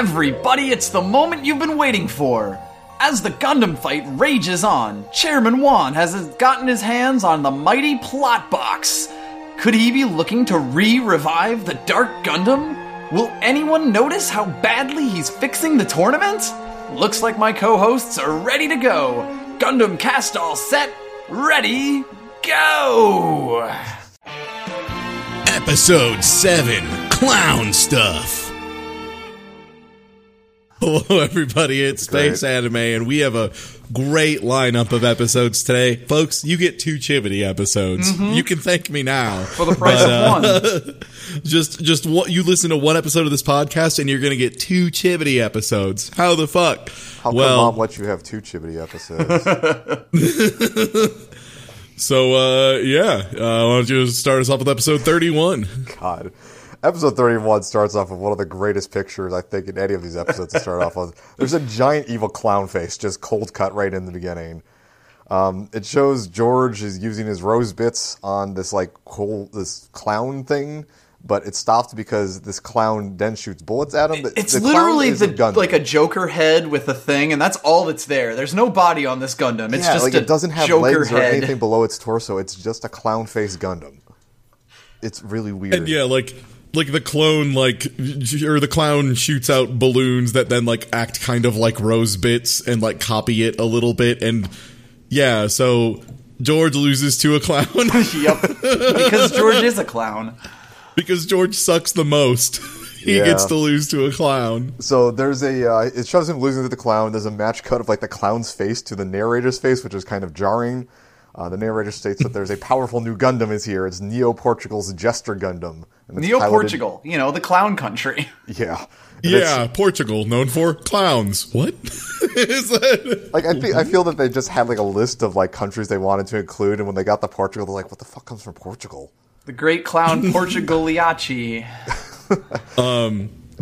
everybody, it's the moment you've been waiting for! As the Gundam fight rages on, Chairman Wan has gotten his hands on the mighty plot box. Could he be looking to re-revive the Dark Gundam? Will anyone notice how badly he's fixing the tournament? Looks like my co-hosts are ready to go. Gundam cast all set, ready, go! Episode 7, Clown Stuff. Hello everybody, it's Space Anime, and we have a great lineup of episodes today. Folks, you get 2 Chibodee episodes. Mm-hmm. You can thank me now. For the price of one. Just what you listen to one episode of this podcast, and you're going to get 2 Chibodee episodes. How the fuck? How come Mom lets you have 2 Chibodee episodes? So, why don't you start us off with episode 31. God. Episode 31 starts off with one of the greatest pictures, I think, in any of these episodes to start off with. There's a giant evil clown face just cold cut right in the beginning. It shows George is using his rose bits on this this clown thing, but it stopped because this clown then shoots bullets at him. It's literally a Joker head with a thing, and that's all that's there. There's no body on this Gundam. It's just it doesn't have Joker legs or anything below its torso. It's just a clown face Gundam. It's really weird. And Like the clone, or the clown shoots out balloons that then act kind of like rose bits and copy it a little bit, and yeah, so George loses to a clown. Yep, because George is a clown. Because George sucks the most, he gets to lose to a clown. So there's it shows him losing to the clown. There's a match cut of the clown's face to the narrator's face, which is kind of jarring. The narrator states that there's a powerful new Gundam is here. It's Neo Portugal's Jester Gundam. Neo Portugal, the clown country. Yeah. And Portugal, known for clowns. What? Is that? I feel that they just had a list of countries they wanted to include, and when they got to Portugal, they're what the fuck comes from Portugal? The great clown Portugaliachi.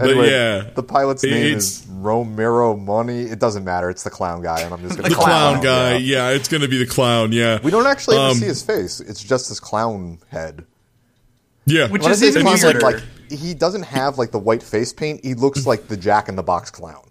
Anyway, the pilot's name is Romero Money. It doesn't matter. It's the clown guy, and I'm just going to the clown guy. Yeah, it's going to be the clown. Yeah, we don't actually ever see his face. It's just his clown head. Yeah, which is even weirder. He doesn't have the white face paint. He looks like the Jack in the Box clown.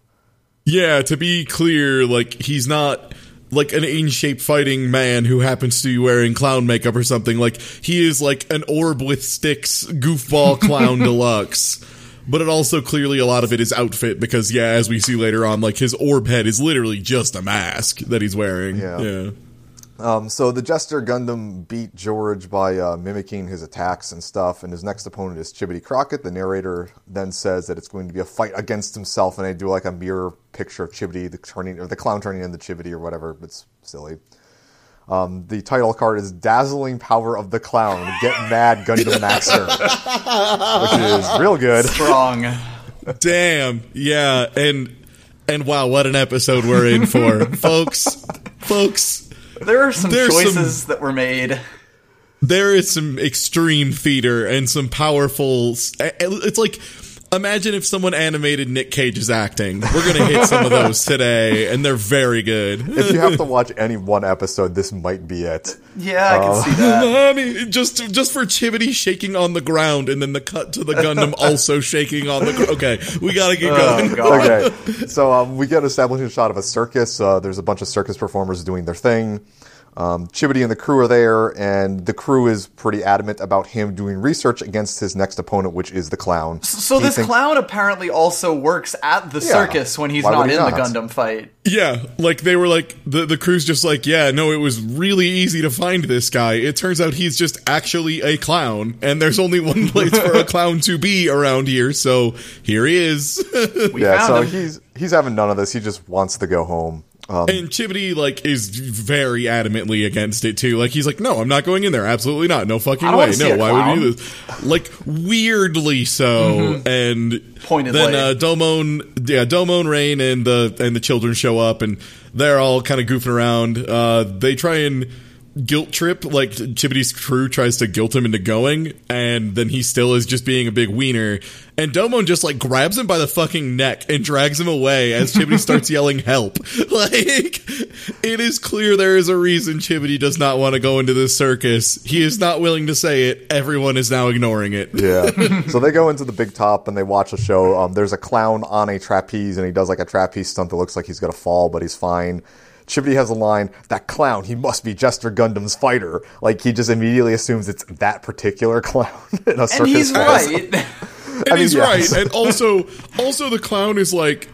Yeah, to be clear, he's not an in-shape fighting man who happens to be wearing clown makeup or something. He is an orb with sticks goofball clown deluxe. But it also clearly a lot of it is outfit because, as we see later on, his orb head is literally just a mask that he's wearing. Yeah. So the Jester Gundam beat George by mimicking his attacks and stuff, and his next opponent is Chibodee Crocket. The narrator then says that it's going to be a fight against himself, and they do a mirror picture of Chibodee, the clown turning into Chibodee or whatever. It's silly. The title card is Dazzling Power of the Clown. Get Mad, Gundam Maxter. Which is real good. Strong. Damn. Yeah. And wow, what an episode we're in for. Folks. There are some choices that were made. There is some extreme theater and some powerful... It's imagine if someone animated Nick Cage's acting. We're going to hit some of those today, and they're very good. If you have to watch any one episode, this might be it. Yeah, I can see that. I mean, just for Chibodee shaking on the ground, and then the cut to the Gundam also shaking on the ground. Okay, we got to get going. God. Okay, so we get an establishing shot of a circus. There's a bunch of circus performers doing their thing. Chibodee and the crew are there, and the crew is pretty adamant about him doing research against his next opponent, which is the clown. So this clown apparently also works at the circus when he's not in the Gundam fight. Yeah, they were the crew's just it was really easy to find this guy. It turns out he's just actually a clown, and there's only one place for a clown to be around here, so here he is. we found him. He's having none of this. He just wants to go home. And Chibodee, is very adamantly against it, too. He's no, I'm not going in there. Absolutely not. No fucking way. No, why would you do this? Weirdly so. Mm-hmm. And pointedly. Then Domon, Rain, and the children show up, and they're all kind of goofing around. They try and guilt trip, like Chibity's crew tries to guilt him into going, and then he still is just being a big wiener, and Domon just like grabs him by the fucking neck and drags him away as Chibodee starts yelling help. Like, it is clear there is a reason Chibodee does not want to go into this circus. He is not willing to say it. Everyone is now ignoring it. Yeah. So they go into the big top and they watch a show. There's a clown on a trapeze, and he does like a trapeze stunt that looks like he's gonna fall, but he's fine. Chibodee has a line, "That clown, he must be Jester Gundam's fighter." Like, he just immediately assumes it's that particular clown in a circus. And he's right. Right. And also the clown is, like,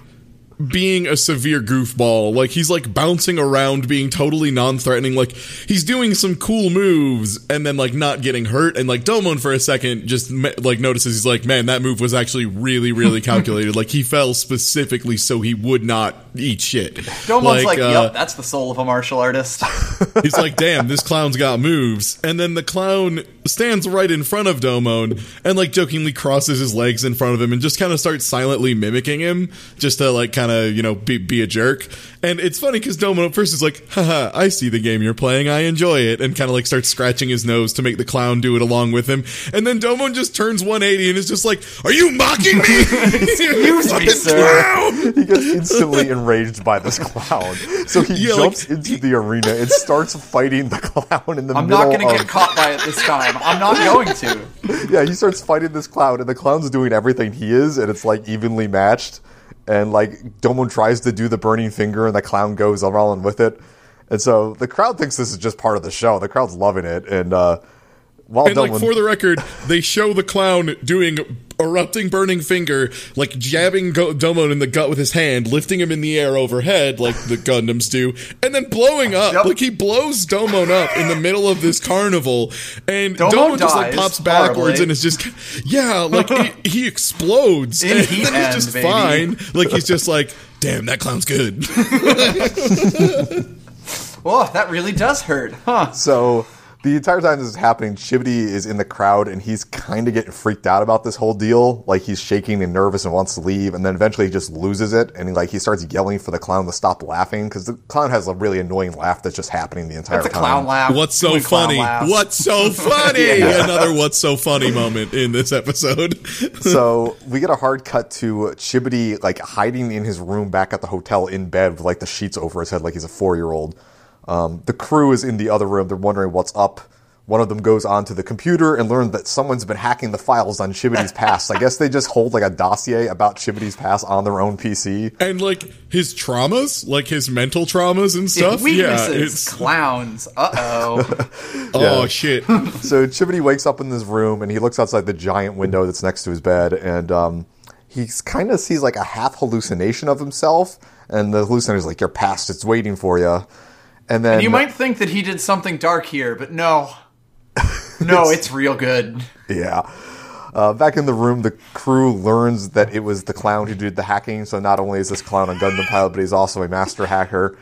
being a severe goofball. Like, he's, like, bouncing around, being totally non-threatening. Like, he's doing some cool moves and then, like, not getting hurt. And, like, Domon, for a second, just, like, notices, he's like, man, that move was actually really, really calculated. Like, he fell specifically so he would not eat shit. Domon's like, yep, that's the soul of a martial artist. He's like, damn, this clown's got moves. And then the clown stands right in front of Domon and, like, jokingly crosses his legs in front of him and just kind of starts silently mimicking him just to, like, kind of, you know, be a jerk. And it's funny because Domon at first is like, haha, I see the game you're playing, I enjoy it, and kind of, like, starts scratching his nose to make the clown do it along with him. And then Domon just turns 180 and is just like, are you mocking me? You fucking clown! He gets instantly enraged by this clown, so he jumps into the arena and starts fighting the clown in the middle. I'm not going to get caught by it this time. I'm not going to. Yeah, he starts fighting this clown, and the clown's doing everything he is, and it's, like, evenly matched. And, like, Domon tries to do the burning finger, and the clown goes around with it. And so the crowd thinks this is just part of the show. The crowd's loving it. And like, for the record, they show the clown doing erupting burning finger, like, jabbing Domon in the gut with his hand, lifting him in the air overhead, like the Gundams do, and then blowing up. Yep. Like, he blows Domon up in the middle of this carnival, and Domon just, like, pops backwards horribly. And is just, yeah, like, he explodes, and then he's just fine. Like, he's just like, damn, that clown's good. Oh, that really does hurt, huh? So the entire time this is happening, Chibodee is in the crowd, and he's kind of getting freaked out about this whole deal. Like, he's shaking and nervous and wants to leave, and then eventually he just loses it, and he starts yelling for the clown to stop laughing, because the clown has a really annoying laugh that's just happening the entire time. That's a clown laugh. What's so funny? What's so funny? Yeah. Another what's so funny moment in this episode. So we get a hard cut to Chibodee, like, hiding in his room back at the hotel in bed with, like, the sheets over his head like he's a 4-year-old. The crew is in the other room. They're wondering what's up. One of them goes onto the computer and learns that someone's been hacking the files on Chibodee's past. I guess they just hold, like, a dossier about Chibodee's past on their own PC. And, like, his traumas, like, his mental traumas and stuff. Weaknesses. Yeah, it's clowns. Uh-oh. Oh, shit. So Chibodee wakes up in this room, and he looks outside the giant window that's next to his bed, and he kind of sees, like, a half hallucination of himself. And the hallucination's like, your past, it's waiting for you. And you might think that he did something dark here, but no, it's real good. Yeah. Back in the room, the crew learns that it was the clown who did the hacking. So not only is this clown a Gundam pilot, but he's also a master hacker.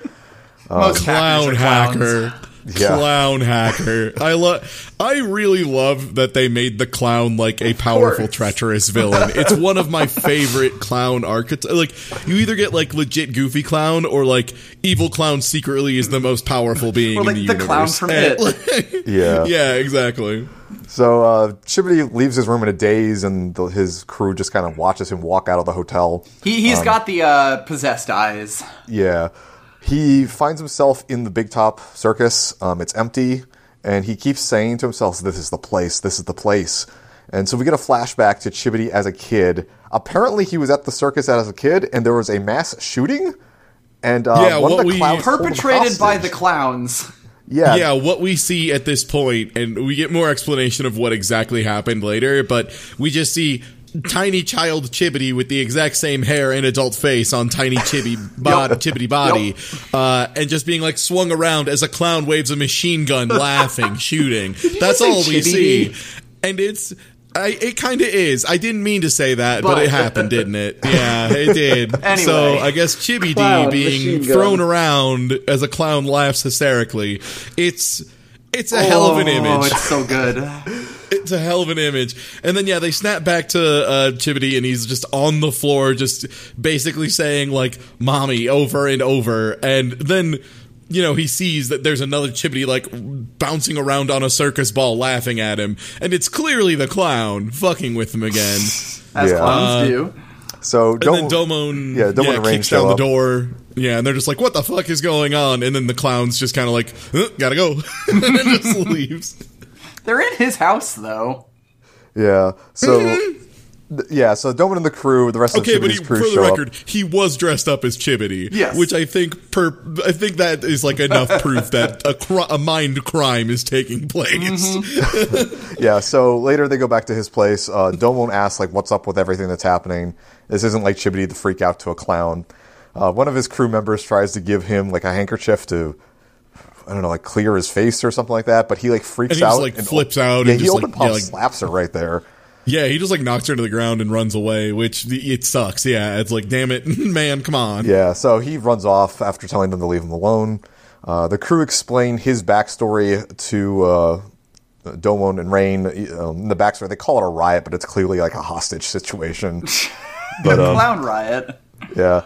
Clown hacker. Yeah. Clown hacker. I really love that they made the clown like a powerful, treacherous villain. It's one of my favorite clown archetypes. Like, you either get like legit goofy clown or like evil clown secretly is the most powerful being or, like, in the universe. Clown from It. Yeah. Yeah, exactly. So Chibodee leaves his room in a daze, and his crew just kind of watches him walk out of the hotel. He's got the possessed eyes. Yeah. He finds himself in the Big Top Circus. It's empty, and he keeps saying to himself, this is the place, this is the place. And so we get a flashback to Chibodee as a kid. Apparently he was at the circus as a kid, and there was a mass shooting, and perpetrated by the clowns. Yeah, what we see at this point, and we get more explanation of what exactly happened later, but we just see tiny child Chibodee with the exact same hair and adult face on tiny Chibodee body, and just being like swung around as a clown waves a machine gun, laughing, shooting. That's all we see, and it kind of is. I didn't mean to say that, but it happened, didn't it? Yeah, it did. Anyway, so I guess Chibodee being thrown around as a clown laughs hysterically. It's a hell of an image. Oh, it's so good. It's a hell of an image. And then, yeah, they snap back to Chibodee, and he's just on the floor, just basically saying, like, mommy over and over. And then you know, he sees that there's another Chibodee, like, bouncing around on a circus ball laughing at him. And it's clearly the clown fucking with him again. As clowns do. So Domon, Domon kicks down the door. Yeah, and they're just like, what the fuck is going on? And then the clown's just kind of like, gotta go. And then just leaves. They're in his house, though. Yeah, so... Yeah, so Domon and the crew, the rest of the Chibodee's crew show up. Okay, but for the record, he was dressed up as Chibodee. Yes. Which I think I think that is, like, enough proof that a mind crime is taking place. Mm-hmm. Yeah, so later they go back to his place. Domon asks, like, what's up with everything that's happening? This isn't like Chibodee to freak out to a clown. One of his crew members tries to give him, like, a handkerchief to... I don't know, like, clear his face or something like that, but he, like, freaks out. And he just, like, flips out. Yeah, and he just, open palm slaps her right there. Yeah, he just, like, knocks her to the ground and runs away, which, it sucks, yeah. It's like, damn it, man, come on. Yeah, so he runs off after telling them to leave him alone. The crew explain his backstory to Domon and Rain. The backstory, they call it a riot, but it's clearly, like, a hostage situation. But, a clown riot. Yeah.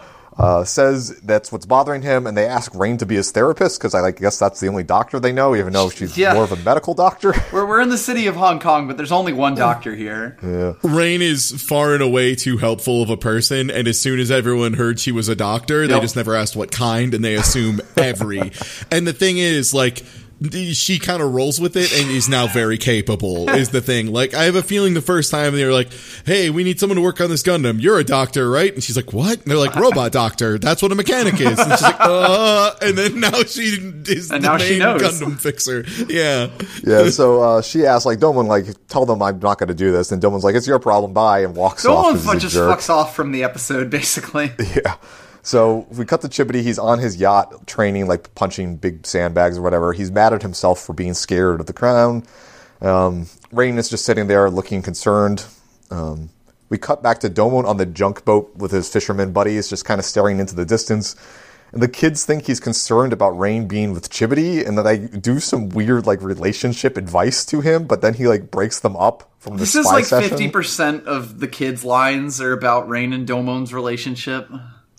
Says that's what's bothering him, and they ask Rain to be his therapist, because I guess that's the only doctor they know, even though she's more of a medical doctor. We're in the city of Hong Kong, but there's only one doctor here. Yeah. Rain is far and away too helpful of a person, and as soon as everyone heard she was a doctor, they just never asked what kind, and they assume every. And the thing is, like... she kind of rolls with it and is now very capable, is the thing. Like, I have a feeling the first time they were like, hey, we need someone to work on this Gundam. You're a doctor, right? And she's like, what? And they're like, robot doctor. That's what a mechanic is. And she's like, and then now she is the main Gundam fixer. Yeah. Yeah, so she asks, like, Domon, like, tell them I'm not going to do this. And Domon's like, it's your problem. Bye. And walks off. Domon just fucks off from the episode, basically. Yeah. So we cut to Chibodee. He's on his yacht training, like punching big sandbags or whatever. He's mad at himself for being scared of the crown. Rain is just sitting there looking concerned. We cut back to Domon on the junk boat with his fisherman buddies, just kind of staring into the distance. And the kids think he's concerned about Rain being with Chibodee, and that I do some weird, like, relationship advice to him, but then he, like, breaks them up from the spy session. This is, like, 50% of the kids' lines are about Rain and Domon's relationship.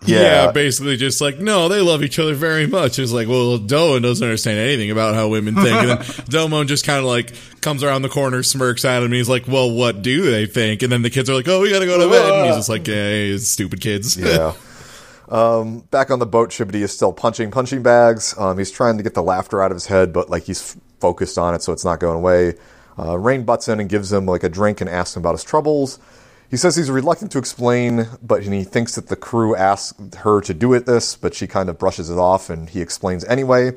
Yeah, basically just like, no, they love each other very much. It's like, well, Domon doesn't understand anything about how women think. And then Domon just kind of, like, comes around the corner, smirks at him, and he's like, well, what do they think? And then the kids are like, oh, we gotta go to bed. And he's just like, hey, stupid kids. Yeah. Back on the boat, Chibodee is still punching bags. He's trying to get the laughter out of his head, but, like, he's focused on it, so it's not going away. Rain butts in and gives him, like, a drink and asks him about his troubles. He says he's reluctant to explain, but he thinks that the crew asked her to do this, but she kind of brushes it off, and he explains anyway.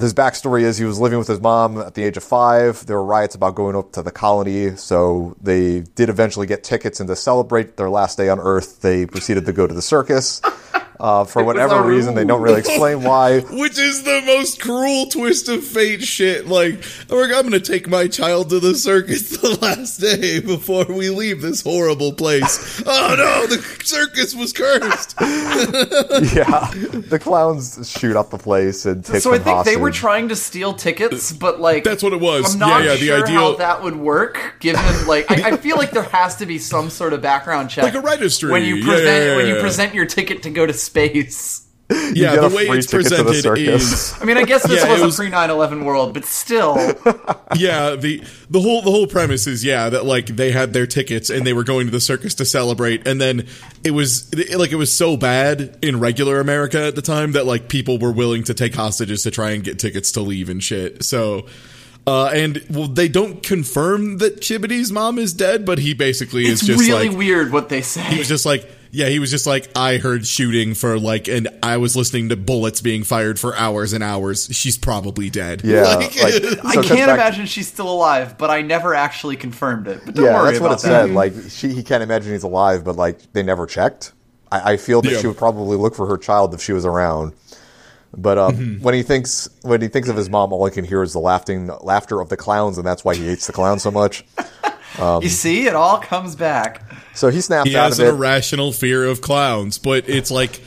His backstory is he was living with his mom at the age of 5. There were riots about going up to the colony, so they did eventually get tickets, and to celebrate their last day on Earth, they proceeded to go to the circus. For whatever reason, they don't really explain why. Which is the most cruel twist of fate shit. Like, I'm going to take my child to the circus the last day before we leave this horrible place. Oh no, the circus was cursed. Yeah, the clowns shoot up the place and take them hostage. So I think they were trying to steal tickets, but, like, that's what it was. I'm not sure how that would work, given, like, I feel like there has to be some sort of background check, like a writer's dream. When you present your ticket to go to space. Yeah, the way it's presented is... I mean, I guess this was a pre-9/11 world, but still... Yeah, the whole premise is, that, like, they had their tickets and they were going to the circus to celebrate, and then it was so bad in regular America at the time that, like, people were willing to take hostages to try and get tickets to leave and shit, so... they don't confirm that Chibodee's mom is dead, but he basically is just, really like... It's really weird what they say. He was just like... Yeah, he was just like, I heard shooting for, like, and I was listening to bullets being fired for hours and hours. She's probably dead. Yeah, like, so I can't imagine she's still alive, but I never actually confirmed it. But don't worry that's about what it said. Like, he can't imagine he's alive, but, like, they never checked. I feel that she would probably look for her child if she was around. But when he thinks of his mom, all he can hear is the laughter of the clowns, and that's why he hates the clowns so much. You see, it all comes back. So he snaps out of it. He has an irrational fear of clowns, but it's like,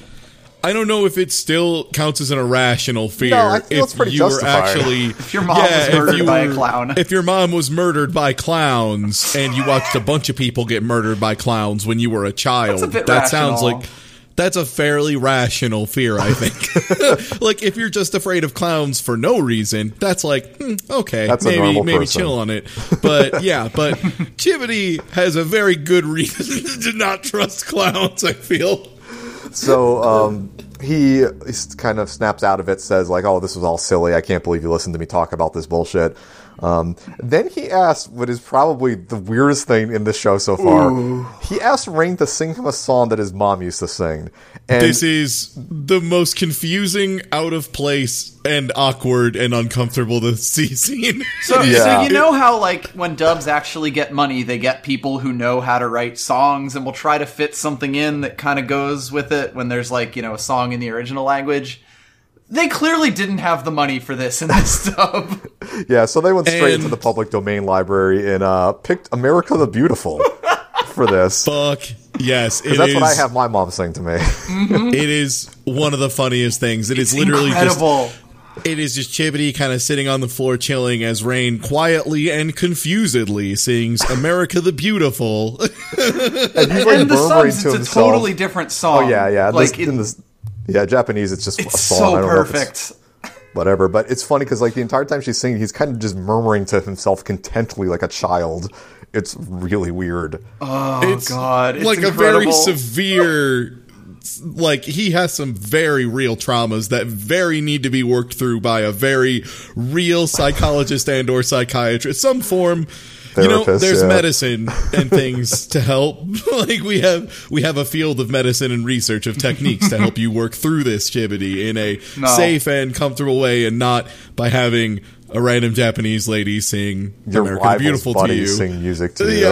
I don't know if it still counts as an irrational fear. No, I feel it's pretty justified. If your mom was murdered by a clown. If your mom was murdered by clowns and you watched a bunch of people get murdered by clowns when you were a child, that sounds like... That's a fairly rational fear, I think. Like, if you're just afraid of clowns for no reason, that's like, okay, that's maybe chill on it. But, yeah, but Chibodee has a very good reason to not trust clowns, I feel. So, he kind of snaps out of it, says, like, oh, this was all silly. I can't believe you listened to me talk about this bullshit. Then he asked what is probably the weirdest thing in this show so far. Ooh. He asked Rain to sing him a song that his mom used to sing. And this is the most confusing, out of place, and awkward and uncomfortable to see scene. So you know how, like, when dubs actually get money, they get people who know how to write songs and will try to fit something in that kind of goes with it when there's, like, you know, a song in the original language. They clearly didn't have the money for this in this dub. Yeah, so they went straight into the public domain library and picked America the Beautiful for this. Fuck yes. Because that's what I have my mom sing to me. Mm-hmm. It is one of the funniest things. It's literally incredible. It is just Chibodee kind of sitting on the floor chilling as Rain quietly and confusedly sings America the Beautiful. and the song is a totally different song. Oh, yeah. Yeah, Japanese, it's just a song. It's so perfect. Whatever, but it's funny because, like, the entire time she's singing, he's kind of just murmuring to himself contently like a child. It's really weird. Oh, God. It's like incredible. A very severe... Like, he has some very real traumas that very need to be worked through by a very real psychologist and or psychiatrist. Some form... Therapist, you know, there's medicine and things to help. Like, we have a field of medicine and research of techniques to help you work through this, Chibodee, in a safe and comfortable way, and not by having a random Japanese lady sing Your American Beautiful to you. Sing music to you.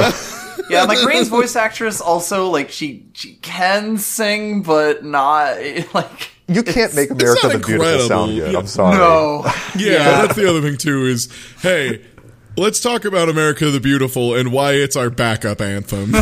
Yeah, like, Rain's voice actress also, like, she can sing, but not, like... You can't make America the Beautiful sound good, I'm sorry. No. Yeah, that's the other thing, too, is, hey... Let's talk about America the Beautiful and why it's our backup anthem.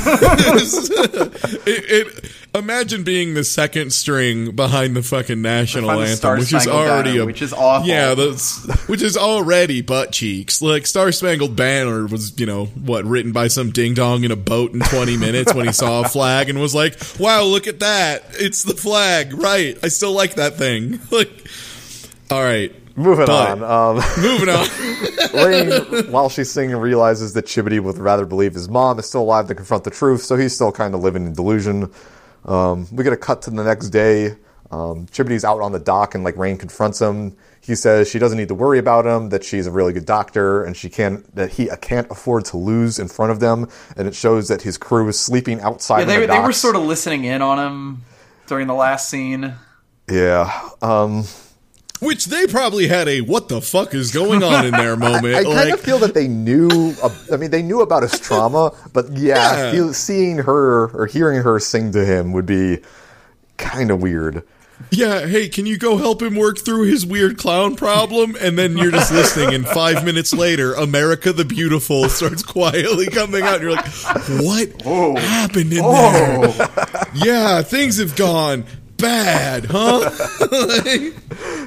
Imagine being the second string behind the fucking national anthem, which is already which is awful. Yeah, which is already butt cheeks. Like, Star Spangled Banner was, you know, written by some ding dong in a boat in 20 minutes when he saw a flag and was like, "Wow, look at that! It's the flag, right? I still like that thing." Like, all right. Moving on. Rain, while she's singing, realizes that Chibodee would rather believe his mom is still alive than confront the truth, so he's still kind of living in delusion. We get a cut to the next day. Chibodee's out on the dock, and, like, Rain confronts him. He says she doesn't need to worry about him, that she's a really good doctor, and he can't afford to lose in front of them. And it shows that his crew is sleeping outside of the docks. They were sort of listening in on him during the last scene. Yeah. Which they probably had a what the fuck is going on in their moment. I kind of feel that they knew. They knew about his trauma, but seeing her or hearing her sing to him would be kind of weird. Yeah, hey, can you go help him work through his weird clown problem? And then you're just listening, and 5 minutes later, America the Beautiful starts quietly coming out, and you're like, what happened in there? Yeah, things have gone bad, huh?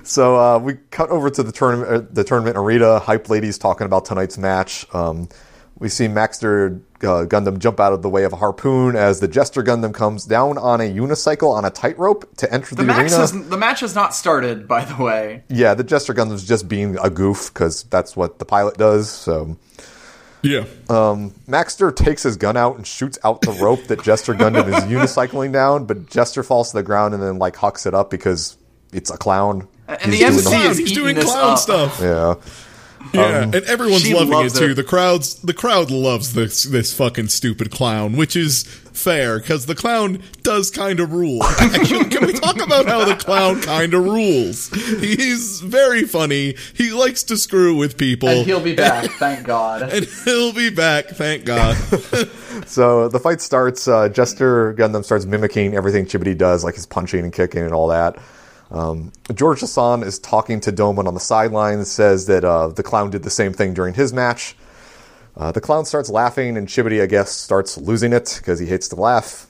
So we cut over to the tournament arena. Hype Lady's talking about tonight's match. We see Maxter Gundam jump out of the way of a harpoon as the Jester Gundam comes down on a unicycle on a tightrope to enter the arena. The match has not started, by the way. Yeah, the Jester Gundam's just being a goof because that's what the pilot does. So. Yeah. Maxter takes his gun out and shoots out the rope that Jester Gundam is unicycling down, but Jester falls to the ground and then, like, hucks it up because it's a clown. And he's doing clown stuff. Yeah. Yeah, and everyone's loving it, too. The crowd loves this fucking stupid clown, which is fair, because the clown does kind of rule. Actually, can we talk about how the clown kind of rules? He's very funny. He likes to screw with people. And he'll be back, thank God. So the fight starts. Jester Gundam starts mimicking everything Chibodee does, like his punching and kicking and all that. George Hassan is talking to Domon on the sideline and says that the clown did the same thing during his match. The clown starts laughing, and Chibodee, I guess, starts losing it because he hates to laugh.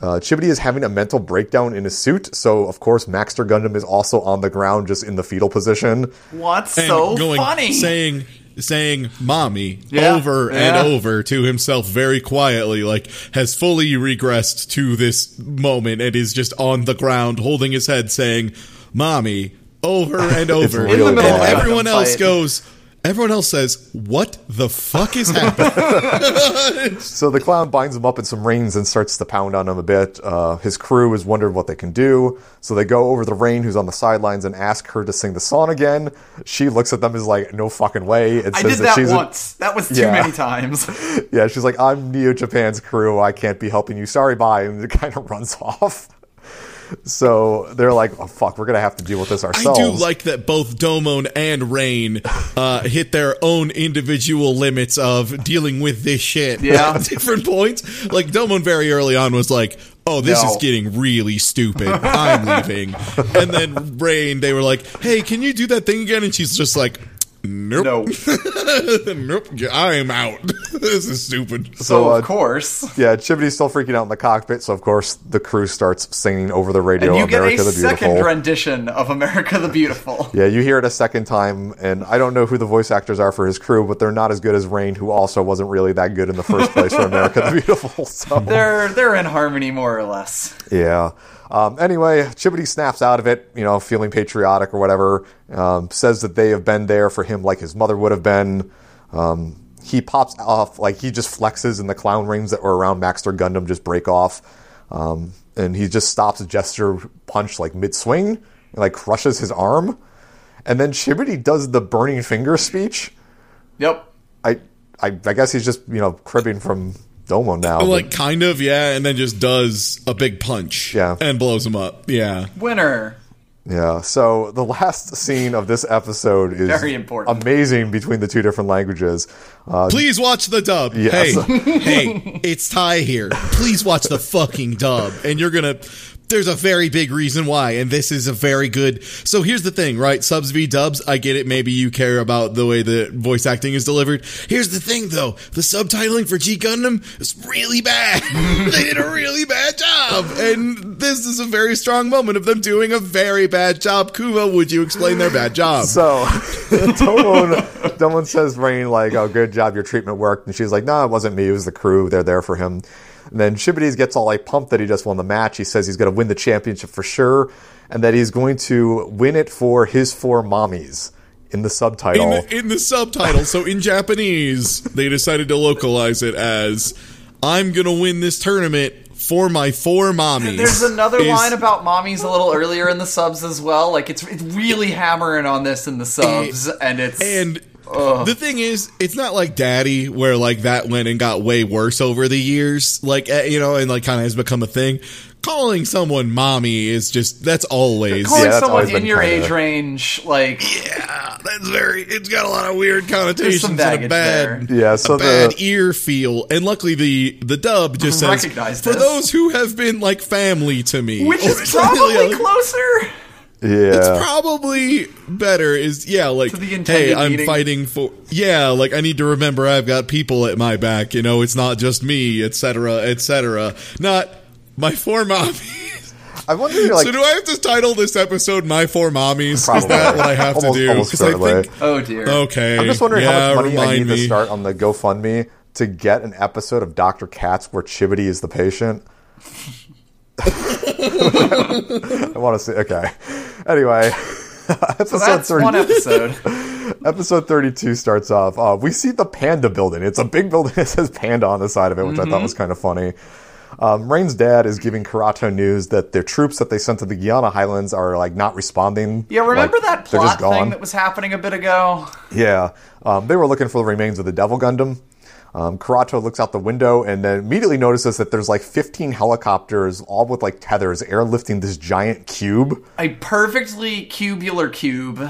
Chibodee is having a mental breakdown in his suit, so, of course, Maxter Gundam is also on the ground just in the fetal position. What's so funny? Saying, saying mommy over and over to himself very quietly, like, has fully regressed to this moment and is just on the ground holding his head saying, mommy, over and over. In the middle, and everyone else goes... Everyone else says, what the fuck is happening? So the clown binds him up in some rings and starts to pound on him a bit. His crew is wondering what they can do. So they go over to Rain, who's on the sidelines, and ask her to sing the song again. She looks at them and is like, no fucking way. And I says did that she's once. That was too many times. Yeah, she's like, I'm Neo Japan's crew. I can't be helping you. Sorry, bye. And it kind of runs off. So they're like, oh, fuck, we're going to have to deal with this ourselves. I do like that both Domon and Rain hit their own individual limits of dealing with this shit at different points. Like, Domon very early on was like, oh, this is getting really stupid. I'm leaving. And then Rain, they were like, hey, can you do that thing again? And she's just like... Nope. I am out. This is stupid. So, of course. Yeah, Chibidee's still freaking out in the cockpit, so of course the crew starts singing over the radio America the Beautiful. And you get a second rendition of America the Beautiful. Yeah, you hear it a second time, and I don't know who the voice actors are for his crew, but they're not as good as Rain, who also wasn't really that good in the first place for America the Beautiful. So. They're in harmony, more or less. Yeah. Anyway, Chibodee snaps out of it, you know, feeling patriotic or whatever, says that they have been there for him like his mother would have been. He pops off, like, he just flexes, and the clown rings that were around Maxter Gundam just break off. And he just stops a Jester Punch, like, mid-swing, and, like, crushes his arm. And then Chibodee does the Burning Finger speech. Yep. I guess he's just, you know, cribbing from... Domon now. Like, kind of, yeah, and then just does a big punch and blows him up. Yeah. Winner. Yeah, so the last scene of this episode is very important. Amazing between the two different languages. Please watch the dub. Yes. Hey, it's Ty here. Please watch the fucking dub, and you're going to... There's a very big reason why, and this is a very good... So here's the thing, right? Subs v. dubs, I get it. Maybe you care about the way the voice acting is delivered. Here's the thing, though. The subtitling for G Gundam is really bad. They did a really bad job, and this is a very strong moment of them doing a very bad job. Kuva, would you explain their bad job? So, Domon says, Rain, like, oh, good job, your treatment worked. And she's like, no, it wasn't me. It was the crew. They're there for him. And then Chibodee gets all like pumped that he just won the match. He says he's going to win the championship for sure, and that he's going to win it for his four mommies in the subtitle. In the subtitle. So in Japanese, they decided to localize it as, I'm going to win this tournament for my four mommies. There's another line about mommies a little earlier in the subs as well. Like, it's really hammering on this in the subs, and it's... The thing is, it's not like Daddy, where, like, that went and got way worse over the years, like, you know, and, like, kind of has become a thing. Calling someone mommy is just, that's always... Calling someone in your age range, like... Yeah, that's very... It's got a lot of weird connotations and a bad, bad ear feel. And luckily, the dub just says, for those who have been, like, family to me. Which is probably closer... Yeah. It's probably better is, like, hey, I'm fighting for, like, I need to remember I've got people at my back, you know, it's not just me, etc., etc., not my four mommies. I wonder, like, so do I have to title this episode My Four Mommies? Probably. Is that what I have to do? Because I think, oh dear. Okay. I'm just wondering how much money I need to start on the GoFundMe to get an episode of Dr. Katz where Chibodee is the patient. I want to see. Okay. Anyway, episode 32 starts off. We see the Panda building. It's a big building. It says Panda on the side of it, which I thought was kind of funny. Rain's dad is giving Karato news that their troops that they sent to the Guiana Highlands are, like, not responding. Yeah, remember that plot thing that was happening a bit ago? Yeah. They were looking for the remains of the Devil Gundam. Karato looks out the window and then immediately notices that there's like 15 helicopters, all with like tethers, airlifting this giant cube. A perfectly cubular cube.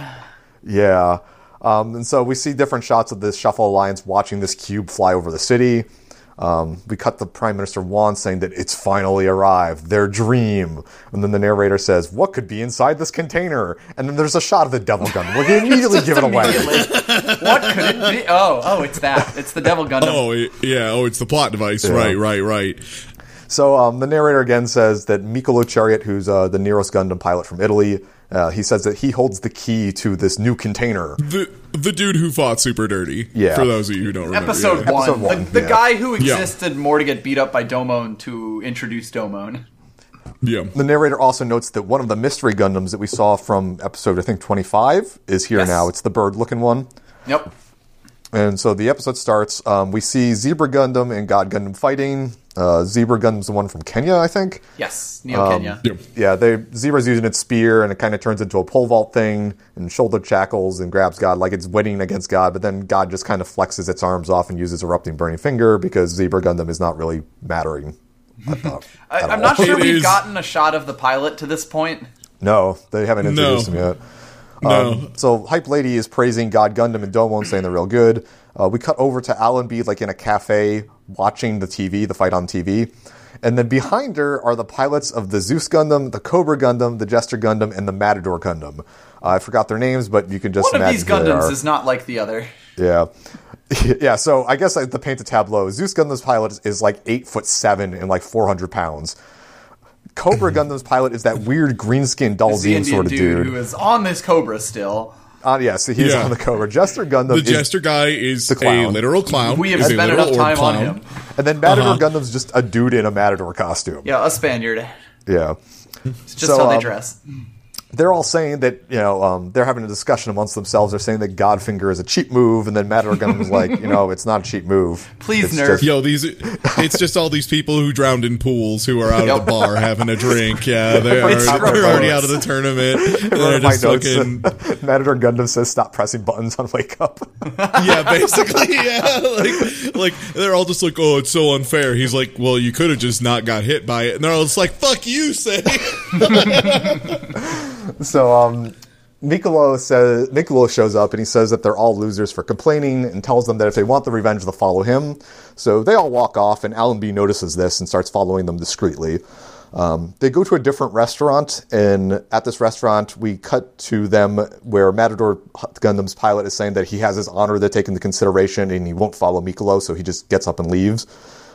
Yeah. And so we see different shots of the Shuffle Alliance watching this cube fly over the city. We cut to Prime Minister Wan saying that it's finally arrived, their dream. And then the narrator says, what could be inside this container? And then there's a shot of the Devil Gundam. Well, they immediately give it away. What could it be? Oh, it's that. It's the Devil Gundam. Oh, yeah. Oh, it's the plot device. Yeah. Right. So the narrator again says that Mikolo Chariot, who's the Neros Gundam pilot from Italy, he says that he holds the key to this new container. The dude who fought Super Dirty, yeah. For those of you who don't remember. Episode one. The guy who existed more to get beat up by Domon to introduce Domon. Yeah. The narrator also notes that one of the mystery Gundams that we saw from episode, I think, 25 is here now. It's the bird-looking one. Yep. And so the episode starts. We see Zebra Gundam and God Gundam fighting. Zebra Gundam's the one from Kenya, I think. Yes, Neo-Kenya. Zebra's using its spear, and it kind of turns into a pole vault thing and shoulder shackles and grabs God like it's winning against God, but then God just kind of flexes its arms off and uses Erupting Burning Finger because Zebra Gundam is not really mattering. I'm not sure we've gotten a shot of the pilot to this point. No, they haven't introduced him yet. So Hype Lady is praising God Gundam and Domon, saying they're real good. We cut over to Allenby, like in a cafe, watching the fight on TV. And then behind her are the pilots of the Zeus Gundam, the Cobra Gundam, the Jester Gundam, and the Matador Gundam. I forgot their names, but you can just imagine who they are. One of these Gundams is not like the other. Yeah. Yeah, so I guess to paint a tableau, Zeus Gundam's pilot is like 8'7" and like 400 pounds. Cobra Gundam's pilot is that weird green-skinned Dalzine sort of dude who is on this Cobra still. He's on the Cobra. Jester Gundam. The Jester guy is a literal clown. We have spent enough time on him. And then Matador Gundam's just a dude in a Matador costume. Yeah, a Spaniard. Yeah. It's just how they dress. They're all saying that, they're having a discussion amongst themselves. They're saying that Godfinger is a cheap move, and then Matador Gundam's like, it's not a cheap move. Please, nerf. It's just all these people who drowned in pools who are out of the bar having a drink. Yeah, they're already out of the tournament. They're just fucking... Matador Gundam says, "Stop pressing buttons on Wake Up." Yeah, basically, yeah. Like, they're all just like, "Oh, it's so unfair." He's like, "Well, you could have just not got hit by it." And they're all just like, "Fuck you, say." So Mikolo shows up and he says that they're all losers for complaining and tells them that if they want the revenge, they'll follow him. So they all walk off, and Allenby notices this and starts following them discreetly. They go to a different restaurant, and at this restaurant, we cut to them where Matador Gundam's pilot is saying that he has his honor to take into consideration and he won't follow Mikolo, so he just gets up and leaves.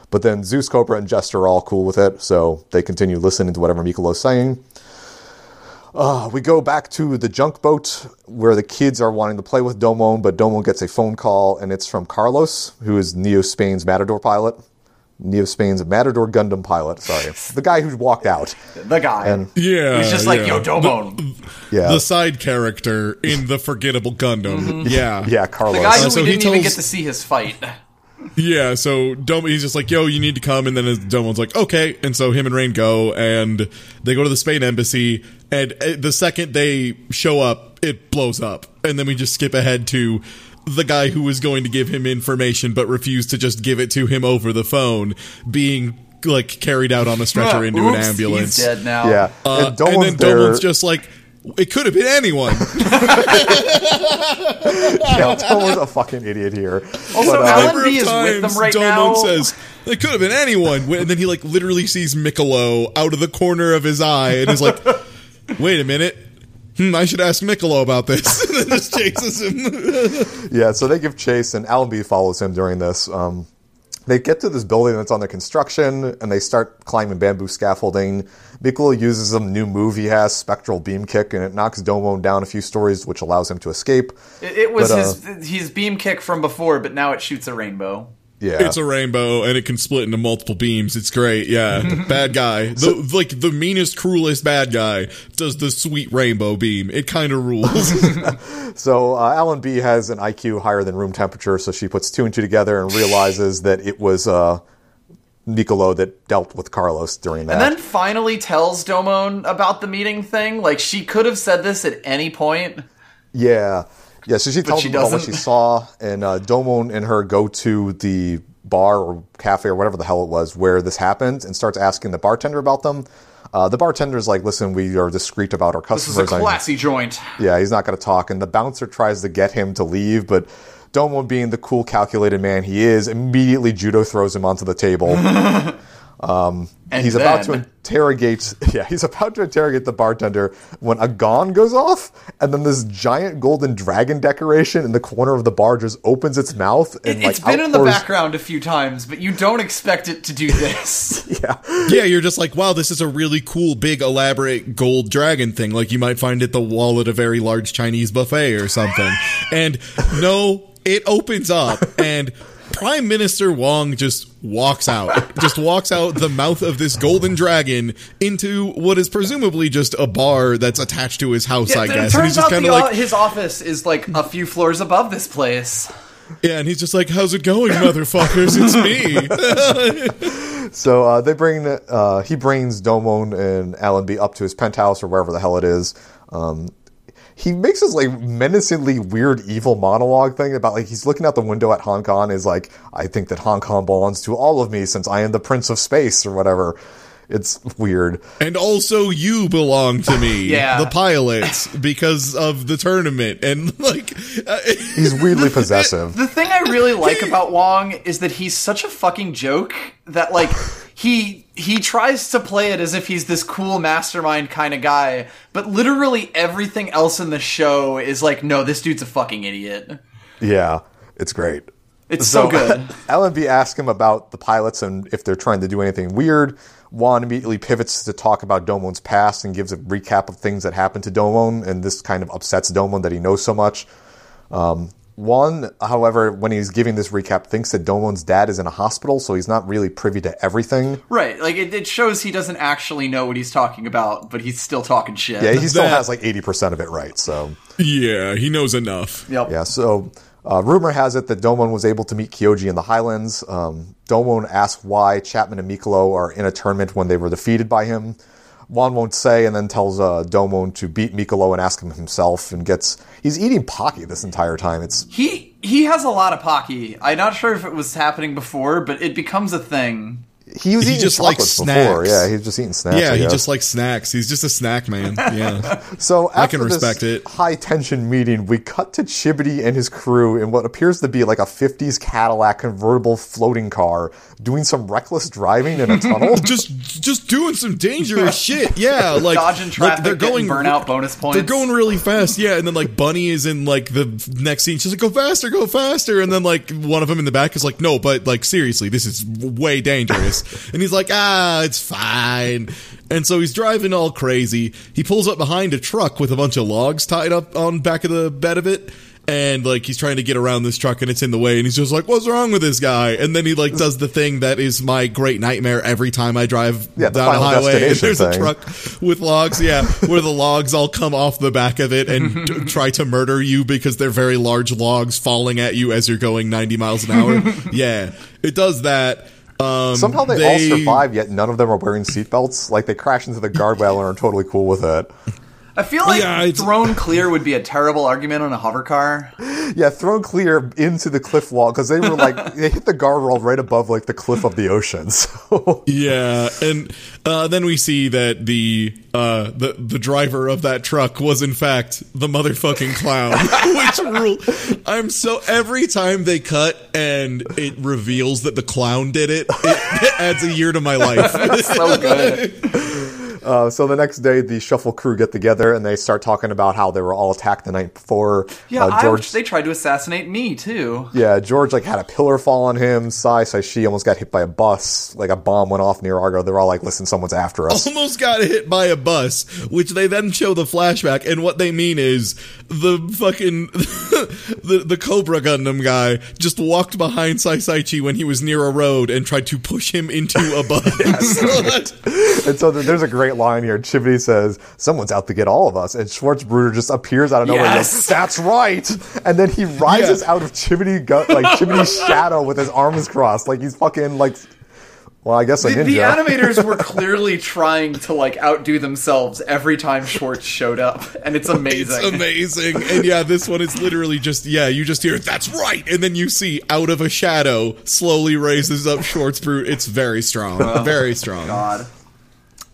But then Zeus, Cobra, and Jester are all cool with it, so they continue listening to whatever Mikolo's saying. We go back to the junk boat where the kids are wanting to play with Domon, but Domon gets a phone call, and it's from Carlos, who is Neo Spain's Matador Gundam pilot, sorry. The guy who walked out. The guy. And he's just like, "Yo, Domon." The side character in the forgettable Gundam. Mm-hmm. Yeah. Yeah, Carlos. The guy who even get to see his fight. Yeah, so he's just like, "Yo, you need to come," and then Domon's like, "Okay," and so him and Rain go, and they go to the Spain embassy, and the second they show up, it blows up, and then we just skip ahead to the guy who was going to give him information but refused to just give it to him over the phone, being carried out on a stretcher into an ambulance. He's dead now. Yeah, and then Domon's just like, "It could have been anyone." Domon's a fucking idiot here. Also, Allenby is with them right now. Domon says, "It could have been anyone." And then he literally sees Mikolo out of the corner of his eye and is like, "Wait a minute. I should ask Mikolo about this." And then just chases him. Yeah, so they give chase, and Allenby follows him during this. They get to this building that's under construction, and they start climbing bamboo scaffolding. Mikolo uses some new move he has, Spectral Beam Kick, and it knocks Domon down a few stories, which allows him to escape. It was his beam kick from before, but now it shoots a rainbow. Yeah, it's a rainbow, and it can split into multiple beams. It's great, yeah. Bad guy. The meanest, cruelest bad guy does the sweet rainbow beam. It kind of rules. So Allenby has an IQ higher than room temperature, so she puts two and two together and realizes that it was Mikolo that dealt with Carlos during that. And then finally tells Domon about the meeting thing. She could have said this at any point. Yeah. Yeah, so she tells him about what she saw, and Domon and her go to the bar or cafe or whatever the hell it was where this happened and starts asking the bartender about them. The bartender's like, "Listen, we are discreet about our customers. This is a classy joint." Yeah, he's not going to talk, and the bouncer tries to get him to leave, but Domon, being the cool, calculated man he is, immediately judo throws him onto the table. He's about to interrogate. Yeah, he's about to interrogate the bartender when a gong goes off, and then this giant golden dragon decoration in the corner of the bar just opens its mouth. And it's been in the background a few times, but you don't expect it to do this. Yeah, you're just like, wow, this is a really cool, big, elaborate gold dragon thing, like you might find at the wall at a very large Chinese buffet or something. And no, it opens up and Prime Minister Wong just walks out. Just walks out the mouth of this golden dragon into what is presumably just a bar that's attached to his house, I guess. It turns out his office is like a few floors above this place. Yeah, and he's just like, how's it going, motherfuckers? It's me. So he brings Domon and Allenby up to his penthouse or wherever the hell it is. He makes this, like, menacingly weird evil monologue thing about, like, he's looking out the window at Hong Kong and is like, I think that Hong Kong belongs to all of me since I am the Prince of Space or whatever. It's weird. And also you belong to me, the pilots, because of the tournament. And, like... he's weirdly possessive. The thing I really like about Wong is that he's such a fucking joke that, like... He tries to play it as if he's this cool mastermind kind of guy, but literally everything else in the show is like, no, this dude's a fucking idiot. Yeah, it's great. It's so good. Allenby asks him about the pilots and if they're trying to do anything weird. Wan immediately pivots to talk about Domon's past and gives a recap of things that happened to Domon, and this kind of upsets Domon that he knows so much. Wan, however, when he's giving this recap, thinks that Domon's dad is in a hospital, so he's not really privy to everything. Right, like, it shows he doesn't actually know what he's talking about, but he's still talking shit. Yeah, he still has, like, 80% of it right, so... Yeah, he knows enough. Yep. Yeah, so, rumor has it that Domon was able to meet Kyoji in the Highlands. Domon asks why Chapman and Mikolo are in a tournament when they were defeated by him. Wan won't say, and then tells Domon to beat Mikolo and ask him himself, and he's eating Pocky this entire time. He has a lot of Pocky. I'm not sure if it was happening before, but it becomes a thing. He was eating just like snacks before. Yeah, he was just eating snacks. Yeah, he just likes snacks. He's just a snack man. Yeah. So after I can respect this high tension meeting, we cut to Chibodee and his crew in what appears to be like a 50s Cadillac convertible floating car doing some reckless driving in a tunnel. just doing some dangerous shit. Yeah, like dodging traffic, like burnout bonus points. They're going really fast. Yeah, and then like Bunny is in like the next scene. She's like, go faster," and then like one of them in the back is like, "No, but like seriously, this is way dangerous." And he's like, it's fine. And so he's driving all crazy. He pulls up behind a truck with a bunch of logs tied up on back of the bed of it. And, like, he's trying to get around this truck and it's in the way. And he's just like, what's wrong with this guy? And then he, like, does the thing that is my great nightmare every time I drive down a highway. And there's a truck with logs, where the logs all come off the back of it and try to murder you because they're very large logs falling at you as you're going 90 miles an hour. Yeah, it does that. Somehow they all survive, yet none of them are wearing seatbelts. Like, they crash into the guardrail and are totally cool with it. I feel like thrown clear would be a terrible argument on a hover car. Yeah, thrown clear into the cliff wall, because they were like, they hit the guardrail right above, like, the cliff of the ocean. So. Yeah, and then we see that the driver of that truck was, in fact, the motherfucking clown. Which rule? Every time they cut and it reveals that the clown did it, it adds a year to my life. So good. So the next day, the Shuffle crew get together, and they start talking about how they were all attacked the night before. Yeah, they tried to assassinate me, too. Yeah, George, like, had a pillar fall on him. Sai Saici almost got hit by a bus. Like, a bomb went off near Argo. They were all like, listen, someone's after us. Almost got hit by a bus, which they then show the flashback, and what they mean is the fucking... the Cobra Gundam guy just walked behind Sai Saici when he was near a road and tried to push him into a bus. Yes. And so there's a great line here. Chibodee says, someone's out to get all of us, and Schwarz Bruder just appears out of nowhere and goes, that's right, and then he rises out of Chibodee's shadow with his arms crossed like he's fucking like, well, I guess a ninja. The animators were clearly trying to like outdo themselves every time Schwarz showed up, and it's amazing. It's amazing. And this one is literally just you just hear, that's right, and then you see out of a shadow slowly raises up Schwarz Bruder. It's very strong. Very strong. God.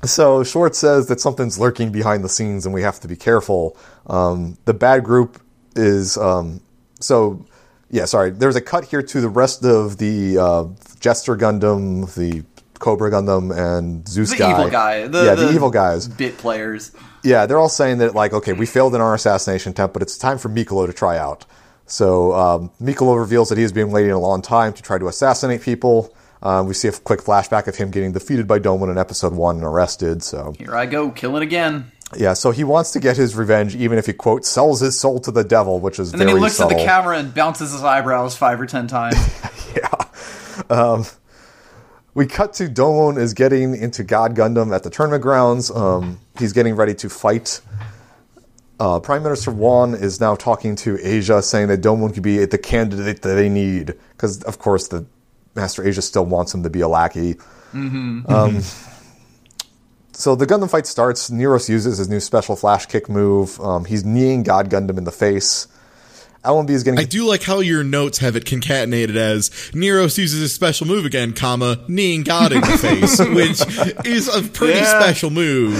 So Schwarz says that something's lurking behind the scenes and we have to be careful. The bad group is... there's a cut here to the rest of the Jester Gundam, the Cobra Gundam and Zeus guy. The evil guy. The evil guys. Bit players. Yeah, they're all saying that, like, okay, we failed in our assassination attempt, but it's time for Mikolo to try out. So Mikolo reveals that he has been waiting a long time to try to assassinate people. We see a quick flashback of him getting defeated by Domon in episode 1 and arrested. So here I go, killing again. Yeah, so he wants to get his revenge, even if he, quote, sells his soul to the devil, which is very subtle. And then he looks at the camera and bounces his eyebrows 5 or 10 times. Yeah. We cut to Domon is getting into God Gundam at the tournament grounds. He's getting ready to fight. Prime Minister Wan is now talking to Asia, saying that Domon could be the candidate that they need. Because, of course, the Master Asia still wants him to be a lackey. Mm-hmm. So the Gundam fight starts. Neros uses his new special flash kick move. He's kneeing God Gundam in the face. Allenby is getting... I do like how your notes have it concatenated as Neros uses his special move again, comma, kneeing God in the face, which is a pretty special move.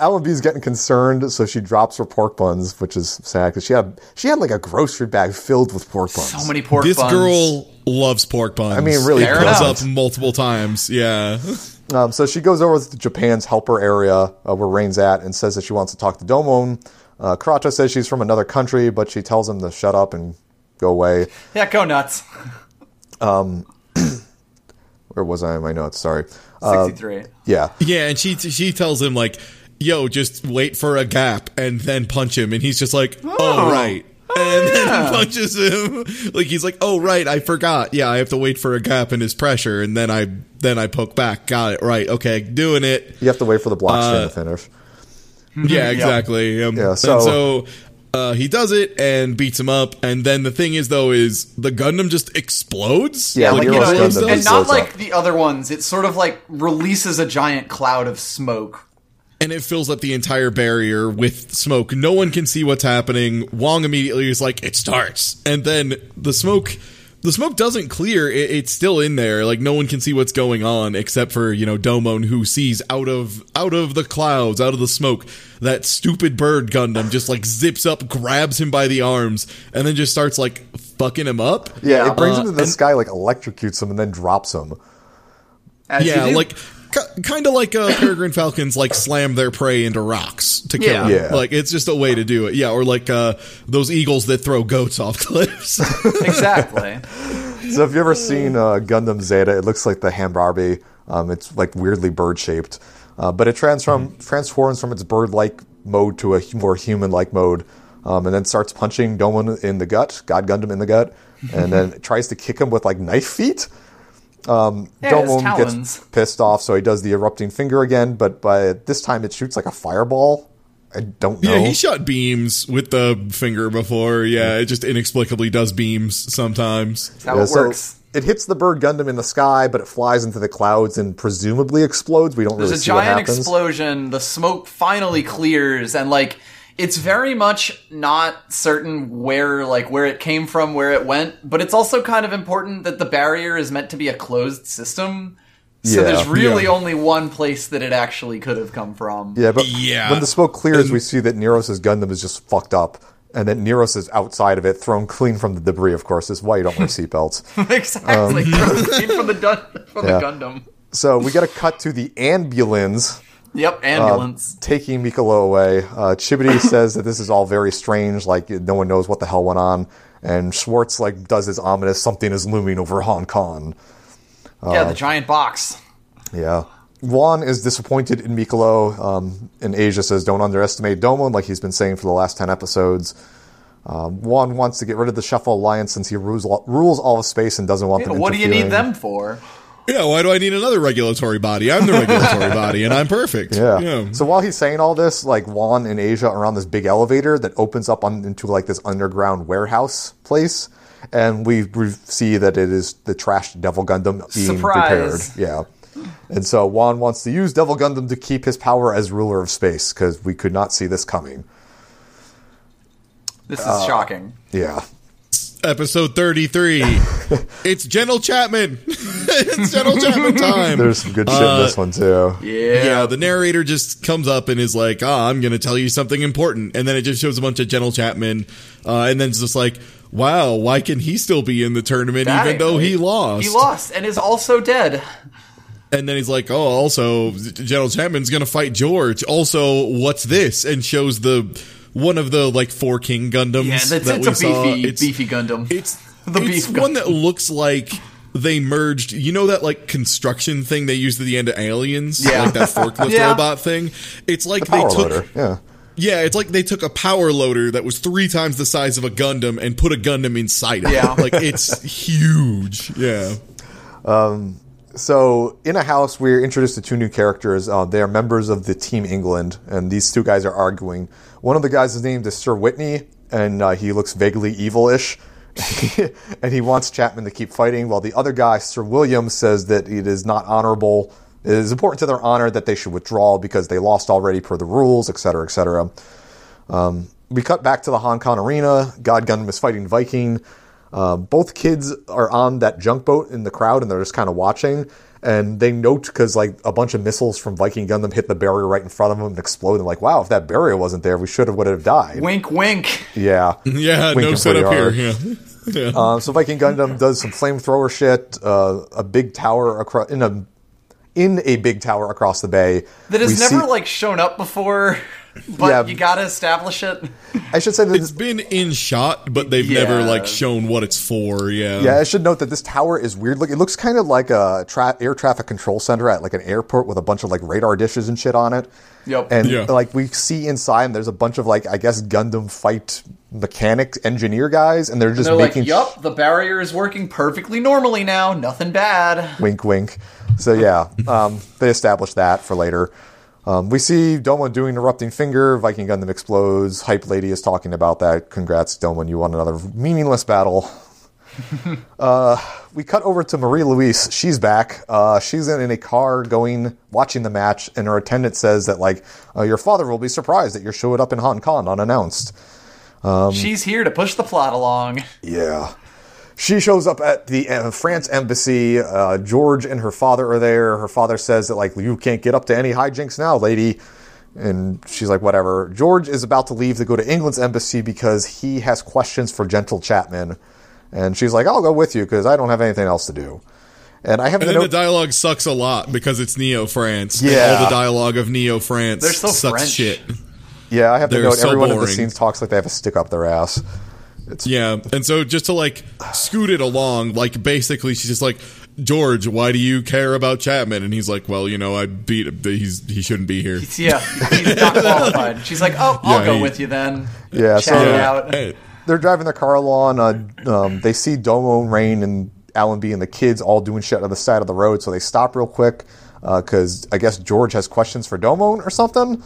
Allenby is getting concerned, so she drops her pork buns, which is sad because she had like a grocery bag filled with pork buns. So many pork buns. This girl loves pork buns. I mean, really pulls up multiple times. Yeah. So she goes over to Japan's helper area where Rain's at and says that she wants to talk to Domon. Karato says she's from another country, but she tells him to shut up and go away. Yeah, go nuts. Where was I in my notes? Sorry. 63. Yeah. Yeah, and she tells him, like, yo, just wait for a gap and then punch him. And he's just like, oh right. And then he punches him. Like, he's like, oh, right, I forgot. Yeah, I have to wait for a gap in his pressure, and then I poke back. Got it, right. Okay, doing it. You have to wait for the block stand to finish. Yeah, exactly. So he does it and beats him up, and then the thing is, though, is the Gundam just explodes. Yeah, like, you know, Gundam, and not like the other ones. It sort of, like, releases a giant cloud of smoke. And it fills up the entire barrier with smoke. No one can see what's happening. Wong immediately is like, it starts. And then the smoke doesn't clear. It's still in there. Like, no one can see what's going on except for, you know, Domon, who sees out of the clouds, out of the smoke, that stupid bird Gundam just, like, zips up, grabs him by the arms, and then just starts, like, fucking him up. Yeah, it brings him to the sky, like, electrocutes him, and then drops him. Yeah, like... kind of like peregrine falcons, like, slam their prey into rocks to kill them. Yeah. Like, it's just a way to do it. Yeah, or like those eagles that throw goats off cliffs. Exactly. So if you've ever seen Gundam Zeta, it looks like the Hammurabi. It's, like, weirdly bird-shaped. But it transforms from its bird-like mode to a more human-like mode, and then starts punching Domon in the gut, God Gundam in the gut, and then tries to kick him with, like, knife feet. Domon gets pissed off, so he does the erupting finger again, but by this time it shoots like a fireball. I don't know. Yeah, he shot beams with the finger before. Yeah, it just inexplicably does beams sometimes. That's how it works. It hits the bird Gundam in the sky, but it flies into the clouds and presumably explodes. We don't really see what happens. There's a giant explosion. The smoke finally clears, and, like, it's very much not certain where, like, where it came from, where it went, but it's also kind of important that the barrier is meant to be a closed system, so there's really only one place that it actually could have come from. Yeah, but when the smoke clears, we see that Neros' Gundam is just fucked up, and that Neros is outside of it, thrown clean from the debris, of course. That's why you don't wear seatbelts. Exactly, thrown clean from the Gundam. So we got to cut to the ambulance... Yep, ambulance. Taking Mikolo away. Chibodee says that this is all very strange, like, no one knows what the hell went on. And Schwarz, like, does his ominous, something is looming over Hong Kong. The giant box. Yeah. Wan is disappointed in Mikolo, and Asia says don't underestimate Domon, like he's been saying for the last 10 episodes. Wan wants to get rid of the Shuffle Alliance since he rules all of space and doesn't want them interfering. What do you need them for? Yeah, why do I need another regulatory body? I'm the regulatory body, and I'm perfect. Yeah. So while he's saying all this, like, Wan and Asia are on this big elevator that opens up into, like, this underground warehouse place, and we see that it is the trashed Devil Gundam being repaired. Yeah. And so Wan wants to use Devil Gundam to keep his power as ruler of space, because we could not see this coming. This is shocking. Yeah. Episode 33. It's General Chapman. It's General Chapman time. There's some good shit in this one, too. Yeah, the narrator just comes up and is like, I'm going to tell you something important. And then it just shows a bunch of General Chapman. And then it's just like, wow, why can he still be in the tournament even though he lost? He lost and is also dead. And then he's like, also, General Chapman's going to fight George. Also, what's this? And shows the... one of the, like, 4 King Gundams that we saw. It's a beefy Gundam. It's the beef one Gundam that looks like they merged, you know that, like, construction thing they used at the end of Aliens? Yeah. Like that forklift robot thing? It's like the it's like they took a power loader that was 3 times the size of a Gundam and put a Gundam inside it. Yeah. Like, it's huge. Yeah. So, in a house, we're introduced to 2 new characters. They are members of the Team England, and these 2 guys are arguing. One of the guys is named Sir Whitney, and he looks vaguely evil-ish, and he wants Chapman to keep fighting, while the other guy, Sir William, says that it is not honorable. It is important to their honor that they should withdraw because they lost already per the rules, etc., etc. We cut back to the Hong Kong arena. God Gundam is fighting Viking. Both kids are on that junk boat in the crowd, and they're just kind of watching. And they note because, like, a bunch of missiles from Viking Gundam hit the barrier right in front of them and explode. And like, wow, if that barrier wasn't there, we would have died. Wink, wink. Yeah. Yeah, wink no setup here. Yeah. Yeah. So Viking Gundam does some flamethrower shit, a big tower across the bay. That has never shown up before, but you gotta establish it. I should say that it's been in shot, but they've never, shown what it's for, Yeah, I should note that this tower is weird. It looks kind of like a air traffic control center at, an airport with a bunch of, radar dishes and shit on it. Yep. And, we see inside, and there's a bunch of, I guess, Gundam fight mechanic engineer guys, and they're making... Yup, the barrier is working perfectly normally now. Nothing bad. Wink, wink. So, they established that for later. We see Domon doing Erupting Finger. Viking Gundam explodes. Hype Lady is talking about that. Congrats, Domon. You won another meaningless battle. We cut over to Marie Louise. She's back. She's in a car watching the match, and her attendant says that, your father will be surprised that you're showing up in Hong Kong unannounced. She's here to push the plot along. Yeah. She shows up at the France embassy. George and her father are there. Her father says that, you can't get up to any hijinks now, lady. And she's like, whatever. George is about to leave to go to England's embassy because he has questions for Gentle Chapman. And she's like, I'll go with you because I don't have anything else to do. And the dialogue sucks a lot because it's Neo France. Yeah. All the dialogue of Neo France sucks French shit. Yeah, I have to note everyone in the scenes talks like they have a stick up their ass. And so just to scoot it along, basically she's just like, George, why do you care about Chapman? And he's like, well, I beat him. He shouldn't be here. He's not qualified. She's like, I'll go with you then. Yeah, they're driving their car along. They see Domon, Rain, and Allenby and the kids all doing shit on the side of the road, so they stop real quick because I guess George has questions for Domon or something.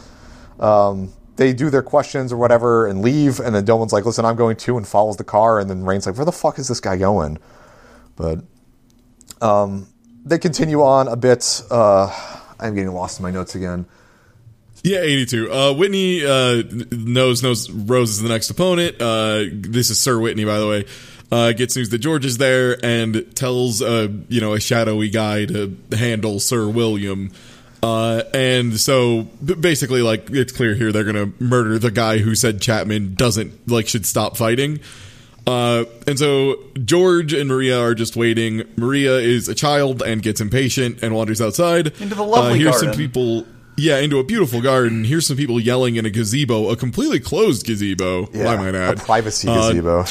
They do their questions or whatever and leave, and then Domon's like, listen, I'm going too, and follows the car, and then Rain's like, where the fuck is this guy going? But they continue on a bit. I'm getting lost in my notes again. Yeah, 82. Whitney knows Rose is the next opponent. This is Sir Whitney, by the way. Gets news that George is there and tells a shadowy guy to handle Sir William. And so basically, it's clear here they're going to murder the guy who said Chapman should stop fighting. And so George and Maria are just waiting. Maria is a child and gets impatient and wanders outside. Into the lovely garden. Here's some people, into a beautiful garden. Here's some people yelling in a gazebo, a completely closed gazebo, I might add. A privacy gazebo.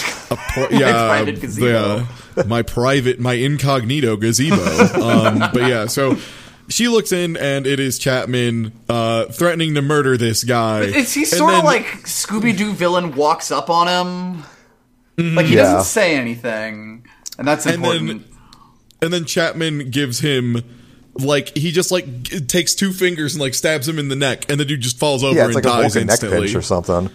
My private gazebo. My incognito gazebo. So... she looks in, and it is Chapman threatening to murder this guy. Is he sort of Scooby-Doo villain walks up on him? He doesn't say anything, and that's important. And then Chapman gives him, he just, takes 2 fingers and, stabs him in the neck, and the dude just falls over and dies instantly. Yeah, it's a neck pinch or something.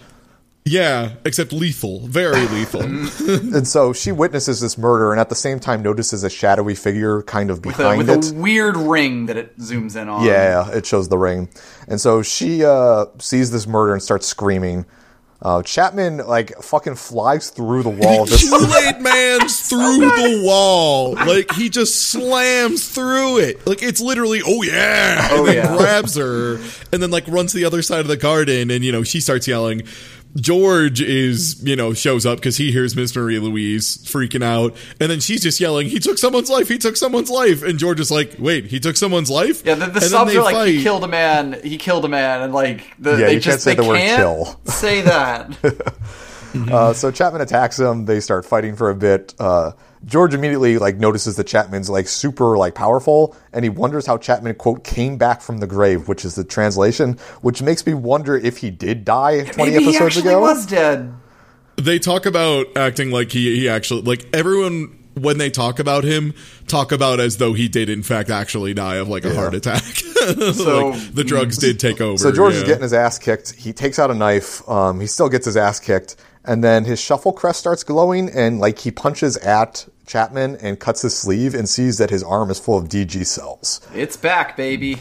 Yeah, except lethal. Very lethal. And so she witnesses this murder and at the same time notices a shadowy figure kind of behind it. With a weird ring that it zooms in on. Yeah, it shows the ring. And so she sees this murder and starts screaming. Chapman, like, fucking flies through the wall. Kool-Aid Man's through the wall. Like, he just slams through it. Like, it's literally, oh, yeah. Oh, and then grabs her and then, like, runs to the other side of the garden. And, you know, she starts yelling. George is, you know, shows up because he hears Miss Marie Louise freaking out. And then she's just yelling, he took someone's life. He took someone's life. And George is like, wait, he took someone's life? Yeah, the subs are like, fight. He killed a man. He killed a man. And like, they can't say the word kill. Mm-hmm. So Chapman attacks him. They start fighting for a bit. George immediately, like, notices that Chapman's, like, super, like, powerful, and he wonders how Chapman, quote, came back from the grave, which is the translation, which makes me wonder if he did die 20 episodes ago. Maybe he actually was dead. They talk about acting like he actually, like, everyone, when they talk about him, talk about as though he did, in fact, actually die of, like, a heart attack. So, like, the drugs did take over. So George is getting his ass kicked. He takes out a knife. He still gets his ass kicked. And then his shuffle crest starts glowing, and, like, he punches at Chapman and cuts his sleeve and sees that his arm is full of DG cells. It's back, baby.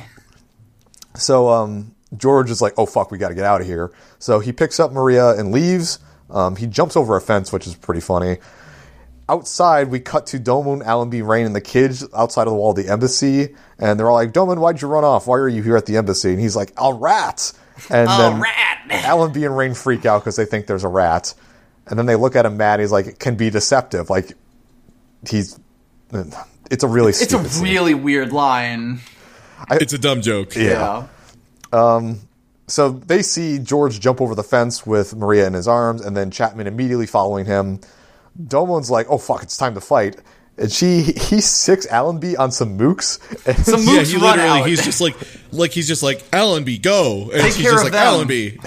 So George is like, oh, fuck, we got to get out of here. So he picks up Maria and leaves. He jumps over a fence, which is pretty funny. Outside, we cut to Domon, Allenby, Rain, and the kids outside of the wall of the embassy. And they're all like, Domon, why'd you run off? Why are you here at the embassy? And he's like, a rat! And then Allenby and Rain freak out because they think there's a rat. And then they look at him mad. He's like, it can be deceptive. Like, it's a really stupid It's a really scene. Weird line. It's a dumb joke. Yeah. So they see George jump over the fence with Maria in his arms, and then Chapman immediately following him. Domon's like, oh, fuck, it's time to fight. And he sicks Allenby on some mooks. Some mooks he run literally, out. He's just like, Allenby, go. And she's just like, them. Allenby.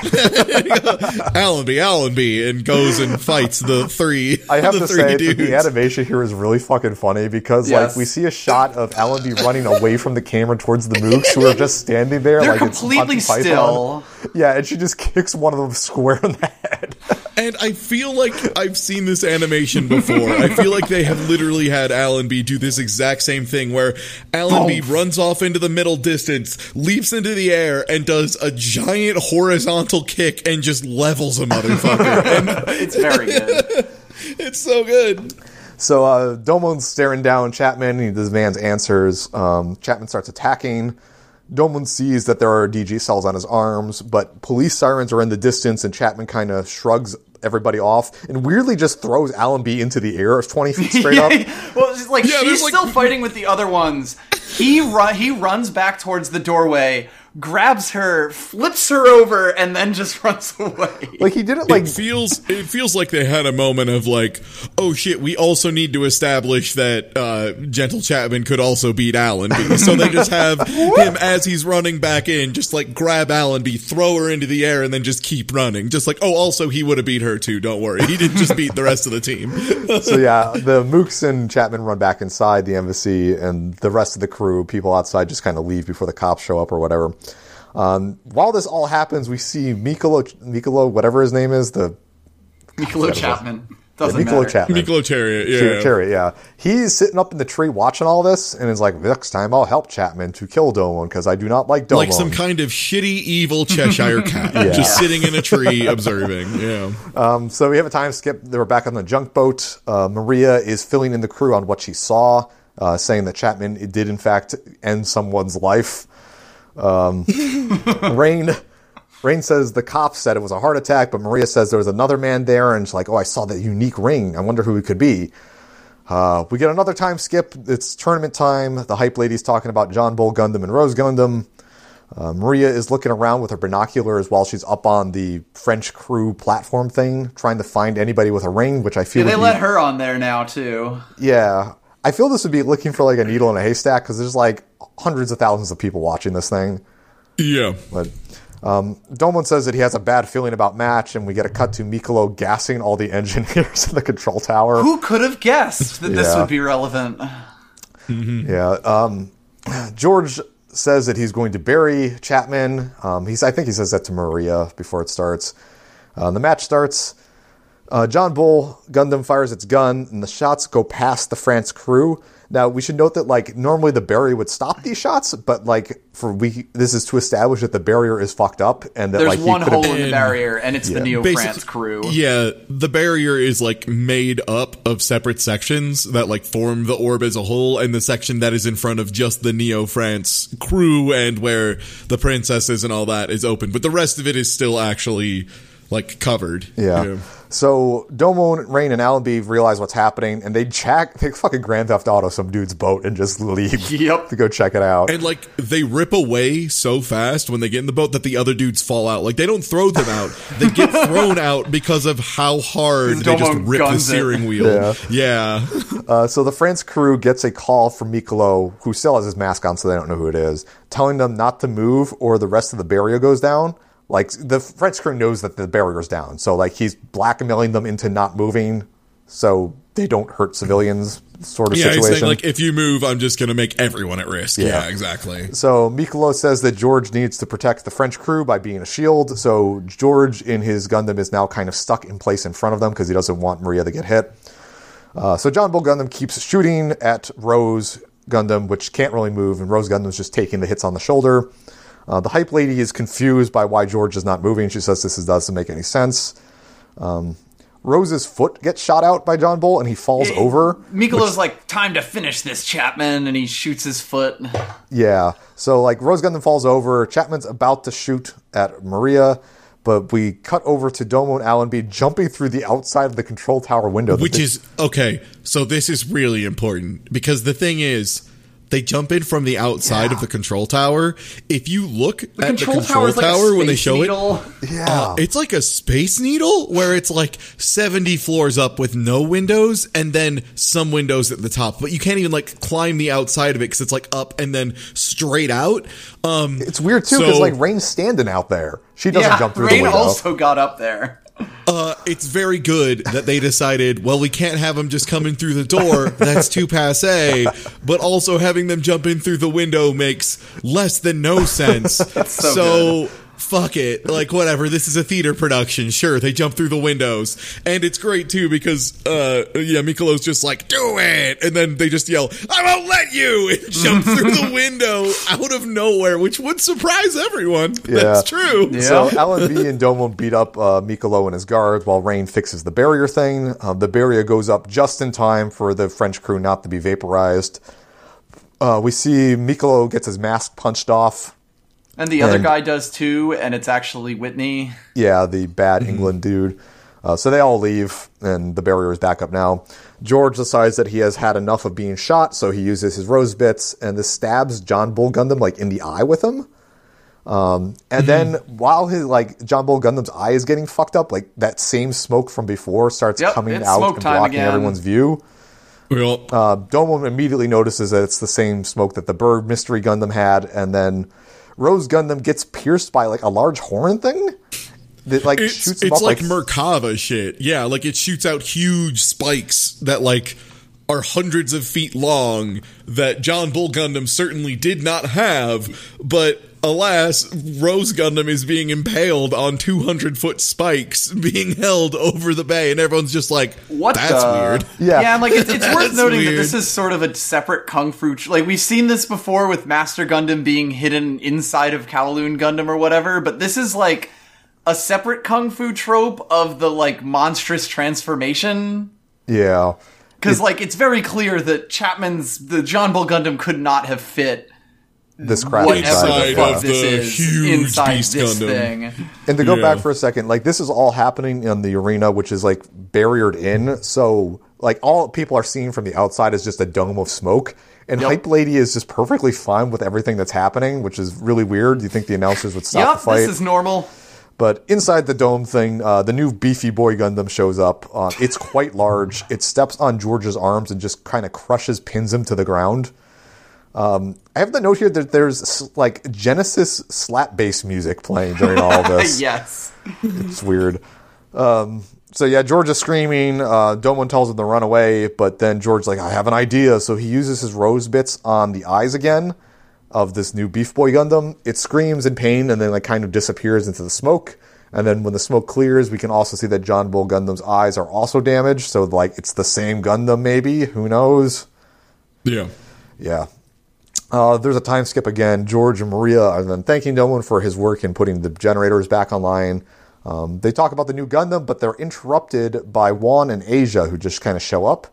Allenby, and goes and fights the three. I have to say that the animation here is really fucking funny because, like, we see a shot of Allenby running away from the camera towards the mooks who are just standing there. They're like completely it's still. Yeah, and she just kicks one of them square in the head. And I feel like I've seen this animation before. I feel like they have literally had Allenby do this exact same thing where Allenby runs off into the middle distance, leaps into the air, and does a giant horizontal kick and just levels a motherfucker. It's very good. It's so good. So Domon's staring down Chapman, and this man's answers. Chapman starts attacking. Domon sees that there are DG cells on his arms, but police sirens are in the distance, and Chapman kind of shrugs everybody off and weirdly just throws Allenby into the air 20 feet straight up. Well, it's like she's still fighting with the other ones. He runs back towards the doorway, grabs her, flips her over, and then just runs away. Like, he didn't, like... It feels like they had a moment of, like, oh, shit, we also need to establish that Gentle Chapman could also beat Allenby. So they just have him, as he's running back in, just, like, grab Allenby, throw her into the air, and then just keep running. Just like, oh, also, he would have beat her, too, don't worry. He didn't just beat the rest of the team. So, yeah, the mooks and Chapman run back inside the embassy, and the rest of the crew, people outside, just kind of leave before the cops show up or whatever. While this all happens, we see Mikolo, whatever his name is, the Mikolo Chapman. Mikolo Chariot, yeah. He's sitting up in the tree watching all this and is like, next time I'll help Chapman to kill Domon because I do not like Domon. Like some kind of shitty, evil Cheshire cat just sitting in a tree observing. Yeah. So we have a time skip. They were back on the junk boat. Maria is filling in the crew on what she saw, saying that Chapman did, in fact, end someone's life. Rain says the cops said it was a heart attack, but Maria says there was another man there, and she's like, oh, I saw that unique ring. I wonder who it could be. We get another time skip. It's tournament time. The hype lady's talking about John Bull Gundam and Rose Gundam. Maria is looking around with her binoculars while she's up on the French crew platform thing, trying to find anybody with a ring, which I feel they let her on there now, too. Yeah. I feel this would be looking for, like, a needle in a haystack because there's, like, hundreds of thousands of people watching this thing. Yeah. But Domon says that he has a bad feeling about match, and we get a cut to Mikolo gassing all the engineers in the control tower. Who could have guessed that this would be relevant? Mm-hmm. Yeah. George says that he's going to bury Chapman. I think he says that to Maria before it starts. The match starts. John Bull Gundam fires its gun, and the shots go past the France crew. Now, we should note that, like, normally the barrier would stop these shots, but, like, this is to establish that the barrier is fucked up and that, there's like, he one hole in the barrier, and it's the Neo France crew. Yeah, the barrier is, like, made up of separate sections that, like, form the orb as a whole, and the section that is in front of just the Neo France crew and where the princesses and all that is open. But the rest of it is still actually, like, covered. Yeah. You know? So Domon, Rain, and Allenby realize what's happening, and they fucking Grand Theft Auto some dude's boat and just leave to go check it out. And, like, they rip away so fast when they get in the boat that the other dudes fall out. Like, they don't throw them out. They get thrown out because of how hard they just rip the steering wheel. Yeah. So the France crew gets a call from Mikolo, who still has his mask on so they don't know who it is, telling them not to move or the rest of the barrier goes down. Like, the French crew knows that the barrier's down. So, like, he's blackmailing them into not moving so they don't hurt civilians sort of situation. Yeah, he's saying, like, if you move, I'm just going to make everyone at risk. Yeah, exactly. So, Mikolo says that George needs to protect the French crew by being a shield. So, George in his Gundam is now kind of stuck in place in front of them because he doesn't want Maria to get hit. So, John Bull Gundam keeps shooting at Rose Gundam, which can't really move. And Rose Gundam's just taking the hits on the shoulder. The hype lady is confused by why George is not moving. She says this doesn't make any sense. Rose's foot gets shot out by John Bull, and he falls over. Mikolo's like, time to finish this, Chapman, and he shoots his foot. Yeah, so, like, Rose Gundam falls over. Chapman's about to shoot at Maria, but we cut over to Domon and Allenby jumping through the outside of the control tower window. Okay, so this is really important, because the thing is, they jump in from the outside of the control tower. If you look at the control tower when they show it, it's like a Space Needle where it's like 70 floors up with no windows and then some windows at the top. But you can't even, like, climb the outside of it because it's, like, up and then straight out. It's weird, too, because, like, Rain's standing out there. She doesn't jump through the window. Rain also got up there. It's very good that they decided, well, we can't have them just coming through the door. That's too passe. But also having them jump in through the window makes less than no sense. So fuck it. Like, whatever. This is a theater production. Sure, they jump through the windows. And it's great, too, because, Mikolo's just like, do it! And then they just yell, I won't let you! And jump through the window out of nowhere, which would surprise everyone. Yeah. That's true. Yeah. So, Allenby and Domon beat up Mikolo and his guards while Rain fixes the barrier thing. The barrier goes up just in time for the French crew not to be vaporized. We see Mikolo gets his mask punched off. And the other guy does too, and it's actually Whitney. Yeah, the bad England dude. So they all leave, and the barrier is back up now. George decides that he has had enough of being shot, so he uses his rose bits, and this stabs John Bull Gundam, like, in the eye with him. And then while his, like, John Bull Gundam's eye is getting fucked up, like, that same smoke from before starts coming out and blocking everyone's view. Domon immediately notices that it's the same smoke that the Bird Mystery Gundam had, and then Rose Gundam gets pierced by, like, a large horn thing that, like, shoots him up. It's like Merkava shit. Yeah, like, it shoots out huge spikes that, like, are hundreds of feet long that John Bull Gundam certainly did not have, but alas, Rose Gundam is being impaled on 200-foot spikes being held over the bay, and everyone's just like, what that's weird. Yeah, and, like, it's worth noting that this is sort of a separate Kung Fu... like, we've seen this before with Master Gundam being hidden inside of Kowloon Gundam or whatever, but this is, like, a separate Kung Fu trope of the, like, monstrous transformation. Yeah. Because, like, it's very clear that the John Bull Gundam could not have fit this crap inside of the huge beast Gundam thing. And to go back for a second, like, this is all happening in the arena, which is, like, barriered in. So, like, all people are seeing from the outside is just a dome of smoke. And Hype Lady is just perfectly fine with everything that's happening, which is really weird. You think the announcers would stop the fight? This is normal. But inside the dome thing, the new Beefy Boy Gundam shows up. It's quite large. It steps on George's arms and just kind of pins him to the ground. I have the note here that there's, like, Genesis slap bass music playing during all this. Yes. It's weird. George is screaming. Domon tells him to run away, but then George's like, I have an idea. So he uses his rose bits on the eyes again of this new Beef Boy Gundam. It screams in pain and then, like, kind of disappears into the smoke. And then when the smoke clears, we can also see that John Bull Gundam's eyes are also damaged. So, like, it's the same Gundam maybe. Who knows? Yeah. Yeah. There's a time skip again. George and Maria are then thanking Domon for his work in putting the generators back online. They talk about the new Gundam, but they're interrupted by Wan and Asia, who just kind of show up.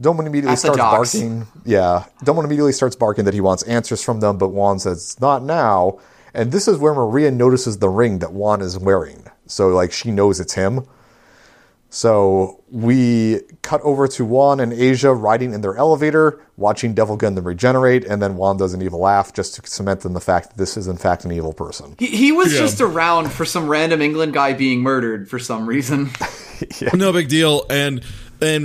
Domon immediately starts barking. Yeah. Domon immediately starts barking that he wants answers from them, but Wan says, not now. And this is where Maria notices the ring that Wan is wearing. So, like, she knows it's him. So we cut over to Wan and Asia riding in their elevator, watching Devil Gundam regenerate, and then Wan does an evil laugh just to cement in the fact that this is, in fact, an evil person. He was just around for some random England guy being murdered for some reason. Yeah. No big deal. And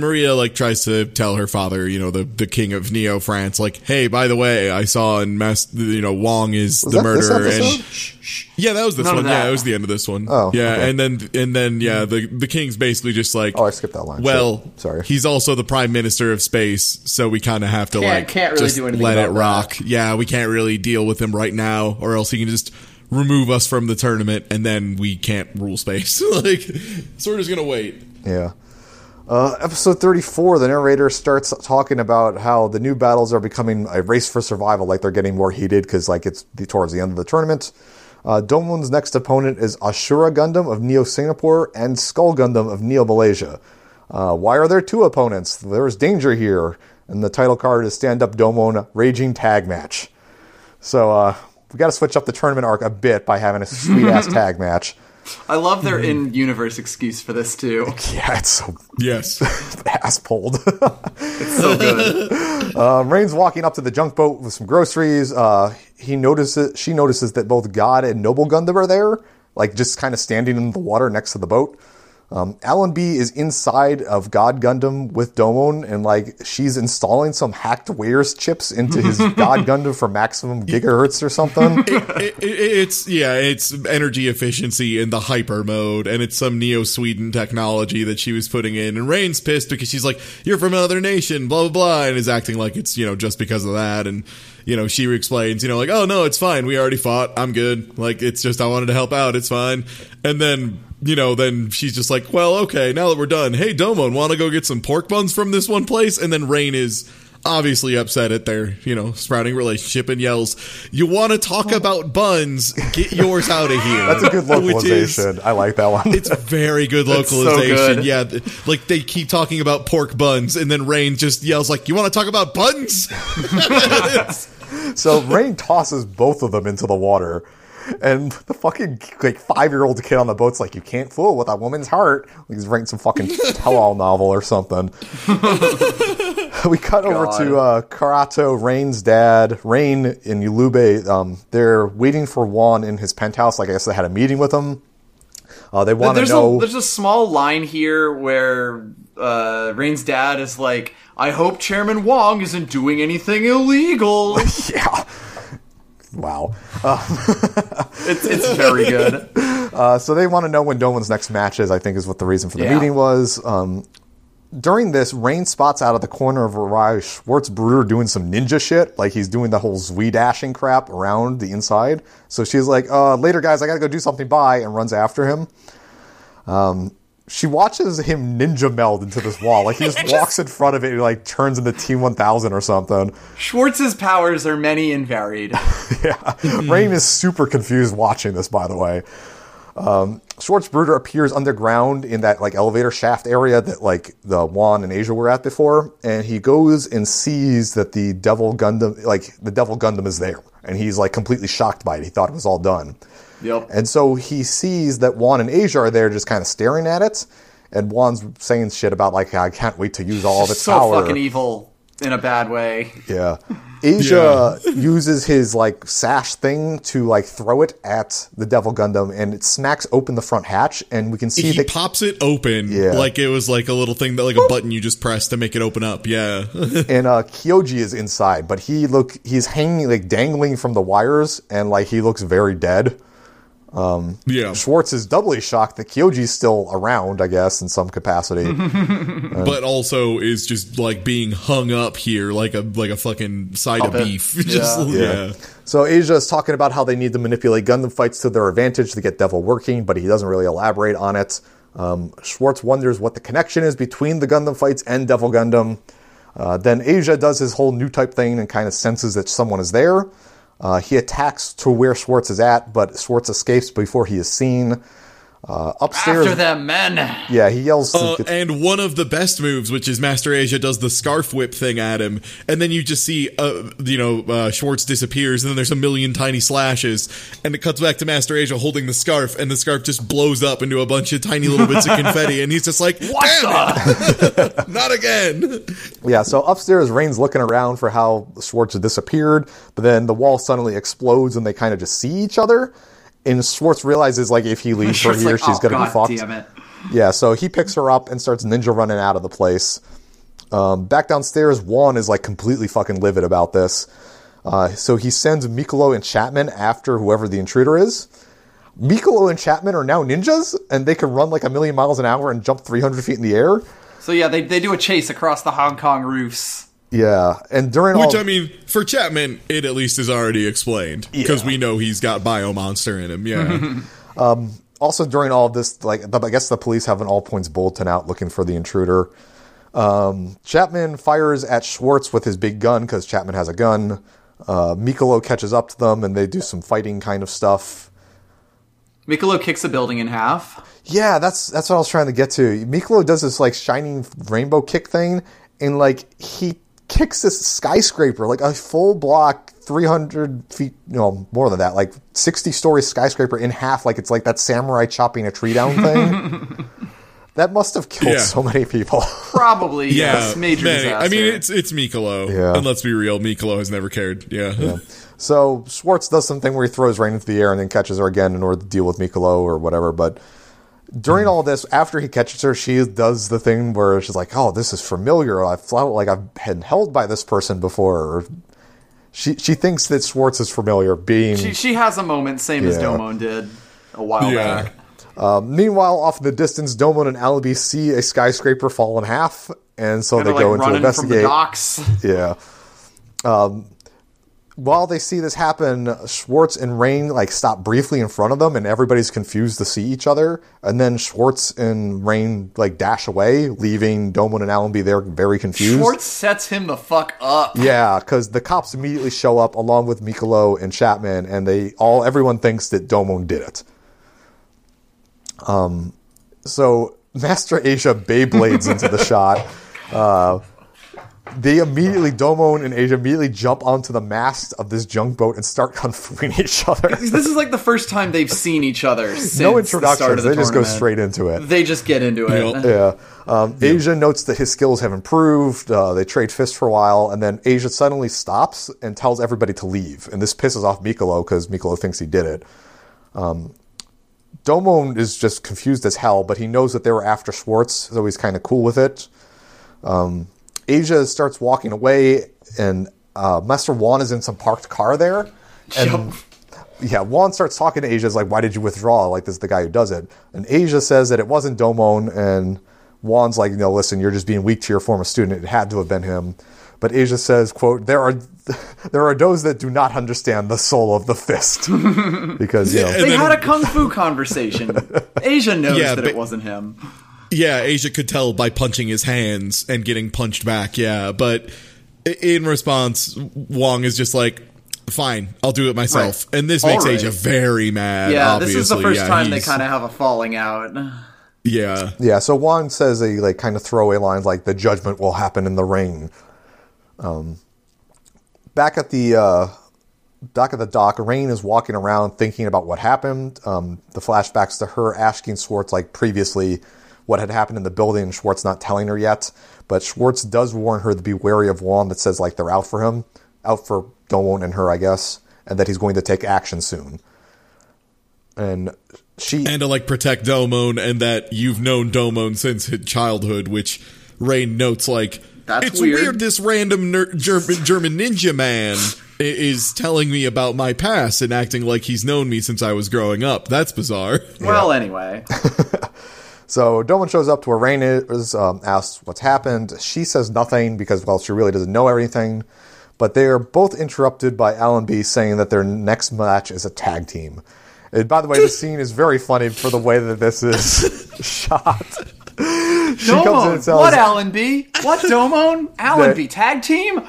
Maria, like, tries to tell her father, you know, the king of Neo France, like, hey, by the way, I saw in Wong is the murderer. And yeah, that was this one. Yeah, it was the end of this one. Oh, yeah, okay. and then yeah, the king's basically just like, oh, I skipped that line. Well, sorry. He's also the prime minister of space, so we kind of have to can't really just do anything let it rock. That. Yeah, we can't really deal with him right now, or else he can just remove us from the tournament, and then we can't rule space. Like, so we're just gonna wait. Yeah. Episode 34, the narrator starts talking about how the new battles are becoming a race for survival, like they're getting more heated because, like, it's towards the end of the tournament. Domon's next opponent is Ashura Gundam of Neo Singapore and Skull Gundam of Neo Malaysia. Why are there two opponents? There is danger here. And the title card is Stand Up Domon Raging Tag Match. So we got to switch up the tournament arc a bit by having a sweet-ass tag match. I love their in-universe excuse for this, too. Yeah, it's so... Yes. Ass-pulled. It's so good. Rain's walking up to the junk boat with some groceries. She notices that both God and Noble Gundam are there, like, just kind of standing in the water next to the boat. Allenby is inside of God Gundam with Domon, and, like, she's installing some hacked wires chips into his God Gundam for maximum gigahertz or something. It's energy efficiency in the hyper mode, and it's some Neo-Sweden technology that she was putting in. And Rain's pissed because she's like, you're from another nation, blah, blah, blah, and is acting like it's, you know, just because of that. And, you know, she explains, you know, like, oh, no, it's fine. We already fought. I'm good. Like, it's just I wanted to help out. It's fine. And then... You know, then she's just like, well, okay, now that we're done, hey, Domon, want to go get some pork buns from this one place? And then Rain is obviously upset at their, you know, sprouting relationship and yells, you want to talk about buns? Get yours out of here. That's a good localization. I like that one. It's very good localization. So good. Yeah, like they keep talking about pork buns, and then Rain just yells like, you want to talk about buns? So Rain tosses both of them into the water. And the fucking, like, 5-year-old kid on the boat's like, you can't fool with a woman's heart. Like, he's writing some fucking tell-all novel or something. We cut over to Karato, Rain's dad. Rain and Yulube, they're waiting for Wan in his penthouse. Like, I guess they had a meeting with him. They want to know... There's a small line here where Rain's dad is like, I hope Chairman Wong isn't doing anything illegal. Yeah. Wow. It's very good. So they want to know when Domon's next match is, I think, is what the reason for the meeting was. During this, Rain spots out of the corner of Arai Schwarz Bruder doing some ninja shit. Like, he's doing the whole Zui dashing crap around the inside. So she's like, later, guys, I got to go do something. Bye. And runs after him. She watches him ninja meld into this wall. Like, he just walks in front of it and, like, turns into T-1000 or something. Schwartz's powers are many and varied. Yeah. Rain is super confused watching this, by the way. Schwarz Bruder appears underground in that, like, elevator shaft area that, like, the Wan and Asia were at before. And he goes and sees that the Devil Gundam is there. And he's, like, completely shocked by it. He thought it was all done. Yep. And so he sees that Wan and Asia are there just kind of staring at it. And Juan's saying shit about, like, I can't wait to use all of its power. So fucking evil in a bad way. Yeah. Asia uses his, like, sash thing to, like, throw it at the Devil Gundam. And it smacks open the front hatch. And we can see that... He pops it open. Yeah. Like it was, like, a little thing, that like a button you just press to make it open up. Yeah. And Kyoji is inside. But he's hanging, like, dangling from the wires. And, like, he looks very dead. Schwarz is doubly shocked that Kyoji's still around, I guess, in some capacity. But also is just, like, being hung up here like a fucking side of beef. Yeah. So Asia is talking about how they need to manipulate Gundam fights to their advantage to get Devil working, but he doesn't really elaborate on it. Schwarz wonders what the connection is between the Gundam fights and Devil Gundam. Then Asia does his whole new type thing and kind of senses that someone is there. He attacks to where Schwarz is at, but Schwarz escapes before he is seen. Upstairs, after them, men. Yeah, he yells. And one of the best moves, which is Master Asia does the scarf whip thing at him, and then you just see, Schwarz disappears, and then there's a million tiny slashes, and it cuts back to Master Asia holding the scarf, and the scarf just blows up into a bunch of tiny little bits of confetti, and he's just like, "What the? Not again!" Yeah. So upstairs, Rain's looking around for how Schwarz disappeared, but then the wall suddenly explodes, and they kind of just see each other. And Schwarz realizes, like, if he leaves her here, she's going to be fucked. Damn it. Yeah, so he picks her up and starts ninja running out of the place. Back downstairs, Wan is, like, completely fucking livid about this. So he sends Mikolo and Chapman after whoever the intruder is. Mikolo and Chapman are now ninjas, and they can run, like, 1,000,000 miles an hour and jump 300 feet in the air. So, yeah, they do a chase across the Hong Kong roofs. Yeah, and which, I mean, for Chapman, it at least is already explained, because we know he's got Bio Monster in him, yeah. Also, during all of this, like, I guess the police have an all-points bulletin out looking for the intruder. Chapman fires at Schwarz with his big gun, because Chapman has a gun. Mikolo catches up to them, and they do some fighting kind of stuff. Mikolo kicks a building in half. Yeah, that's what I was trying to get to. Mikolo does this, like, shining rainbow kick thing, and, like, he kicks this skyscraper, like a full block, 300 feet, no, more than that, like 60-story skyscraper in half, like it's like that samurai chopping a tree down thing. That must have killed so many people. Probably, yes. Major disaster. I mean, it's Mikolo. Yeah. And let's be real, Mikolo has never cared. Yeah. So Schwarz does something where he throws Rain into the air and then catches her again in order to deal with Mikolo or whatever, but during all this, after he catches her, she does the thing where she's like, "Oh, this is familiar. I felt like I've been held by this person before." Or she thinks that Schwarz is familiar. Being she has a moment, same as Domon did a while back. Meanwhile, off in the distance, Domon and Allenby see a skyscraper fall in half, and so they go in to investigate. From the docks. Yeah. While they see this happen, Schwarz and Rain, like, stop briefly in front of them, and everybody's confused to see each other. And then Schwarz and Rain, like, dash away, leaving Domon and Allenby there very confused. Schwarz sets him the fuck up. Yeah, because the cops immediately show up along with Mikolo and Chapman, and everyone thinks that Domon did it. So Master Asia Beyblades into the shot. Domon and Asia immediately jump onto the mast of this junk boat and start confronting each other. This is like the first time they've seen each other since no introductions. The start of the tournament. They just go straight into it. They just get into it. Yeah. Asia notes that his skills have improved. They trade fists for a while, and then Asia suddenly stops and tells everybody to leave. And this pisses off Mikolo because Mikolo thinks he did it. Domon is just confused as hell, but he knows that they were after Schwarz, so he's kind of cool with it. Asia starts walking away, and Master Wan is in some parked car there. And Wan starts talking to Asia. He's like, "Why did you withdraw? Like, this is the guy who does it." And Asia says that it wasn't Domon, and Juan's like, "No, listen, you're just being weak to your former student. It had to have been him." But Asia says, quote, there are those that do not understand the soul of the fist. Because, they had a kung fu conversation. Asia knows that it wasn't him. Yeah, Asia could tell by punching his hands and getting punched back, but in response, Wong is just like, "Fine, I'll do it myself." Right. And this makes Asia very mad, obviously. This is the first time they kind of have a falling out. Yeah. Yeah, so Wong says a kind of throwaway line like, "The judgment will happen in the ring." Back at the dock of the dock, Rain is walking around thinking about what happened. The flashbacks to her asking Schwarz, like, previously what had happened in the building, and Schwarz not telling her yet. But Schwarz does warn her to be wary of Wan, that says, like, they're out for him. Out for Domon and her, I guess. And that he's going to take action soon. And to, like, protect Domon, and that you've known Domon since his childhood, which Rain notes, like, it's weird this random German ninja man is telling me about my past and acting like he's known me since I was growing up. That's bizarre. Well, anyway. So Domon shows up to where Rain is, asks what's happened. She says nothing because, well, she really doesn't know everything. But they are both interrupted by Allenby saying that their next match is a tag team. And by the way, this scene is very funny for the way that this is shot. Domon, what Allenby? What Domon? Allenby tag team?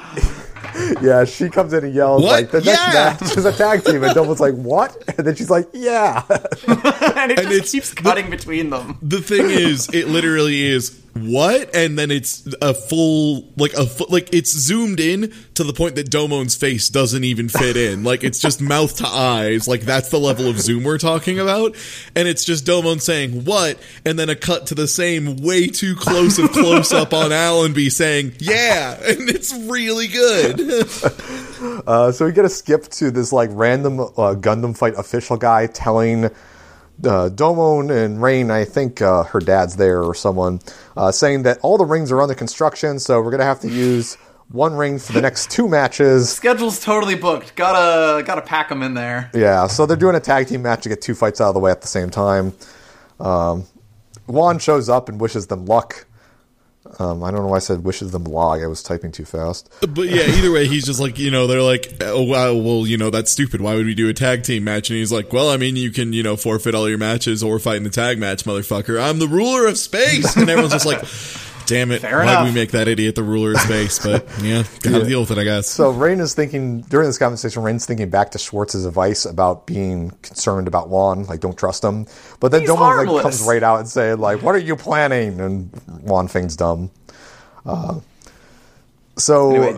Yeah, she comes in and yells, what? Like, the next match is a tag team. And Domon's like, what? And then she's like, yeah. And it just keeps cutting between them. The thing is, it literally is, what? And then it's a full, like it's zoomed in to the point that Domon's face doesn't even fit in. Like, it's just mouth to eyes. Like, that's the level of zoom we're talking about. And it's just Domon saying, what? And then a cut to the same way too close of close-up on Allenby saying, yeah! And it's really good. So we get a skip to this, like, random Gundam fight official guy telling... Domon and Rain, I think her dad's there or someone, saying that all the rings are under construction, so we're going to have to use one ring for the next two matches. Schedule's totally booked. Gotta pack them in there. Yeah, so they're doing a tag team match to get two fights out of the way at the same time. Wan shows up and wishes them luck. I don't know why I said wishes them log. I was typing too fast. But yeah, either way, he's just like, you know, they're like, oh, well, you know, that's stupid. Why would we do a tag team match? And he's like, well, I mean, you can, you know, forfeit all your matches or fight in the tag match, motherfucker. I'm the ruler of space. And everyone's just like, damn it. Why'd we make that idiot the ruler of space? But yeah, gotta deal with it, I guess. So Rain is thinking, during this conversation, Rain's thinking back to Schwartz's advice about being concerned about Wan, like, don't trust him. But then Domon like comes right out and saying, like, what are you planning? And Wan feigns dumb. Anyway,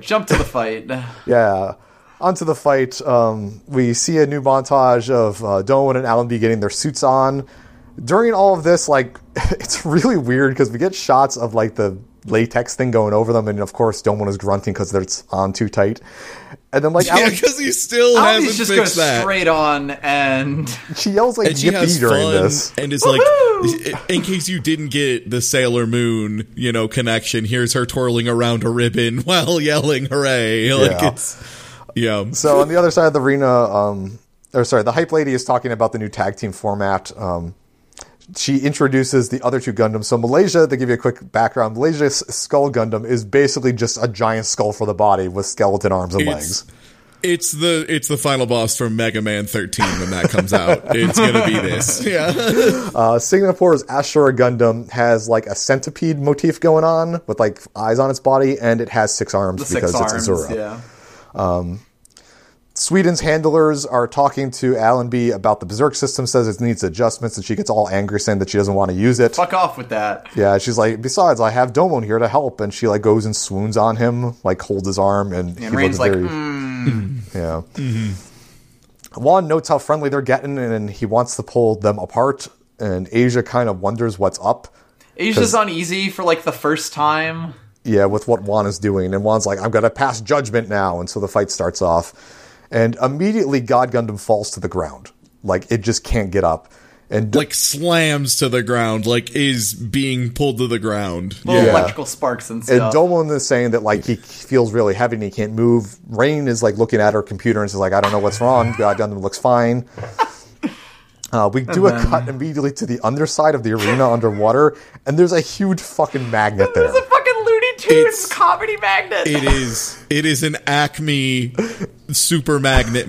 jump to the fight. Yeah. Onto the fight. We see a new montage of Domon and Allenby getting their suits on. During all of this, like, it's really weird because we get shots of, like, the latex thing going over them, and of course Domon is grunting because it's on too tight. And then, like, because he still Allenby's hasn't just fixed that. Straight on, and she yells like yippee during this, and is like, in case you didn't get the Sailor Moon, you know, connection, here's her twirling around a ribbon while yelling hooray! Like, yeah. So on the other side of the arena, the hype lady is talking about the new tag team format. She introduces the other two Gundams. So Malaysia, to give you a quick background, Malaysia's Skull Gundam is basically just a giant skull for the body with skeleton arms and legs. It's the final boss from Mega Man 13 when that comes out. It's going to be this. Yeah. Singapore's Ashura Gundam has, like, a centipede motif going on with, like, eyes on its body, and it has six arms because it's Azura. Yeah. Sweden's handlers are talking to Allenby about the Berserk system, says it needs adjustments, and she gets all angry saying that she doesn't want to use it. Fuck off with that. Yeah, she's like, besides, I have Domon here to help, and she, like, goes and swoons on him, like, holds his arm, and Rain's like, Yeah. Mm-hmm. Wan notes how friendly they're getting, and he wants to pull them apart, and Asia kind of wonders what's up. Asia's uneasy for, like, the first time. Yeah, with what Wan is doing, and Wan's like, I'm going to pass judgment now, and so the fight starts off. And immediately God Gundam falls to the ground. Like, it just can't get up. And like, slams to the ground. Like, is being pulled to the ground. Little electrical sparks and stuff. And Domon is saying that, like, he feels really heavy and he can't move. Rain is, like, looking at her computer and says, like, I don't know what's wrong. God Gundam looks fine. We do a cut immediately to the underside of the arena underwater. And there's a huge fucking magnet there. There's a fucking Looney Tunes comedy magnet. It is an Acme... super magnet,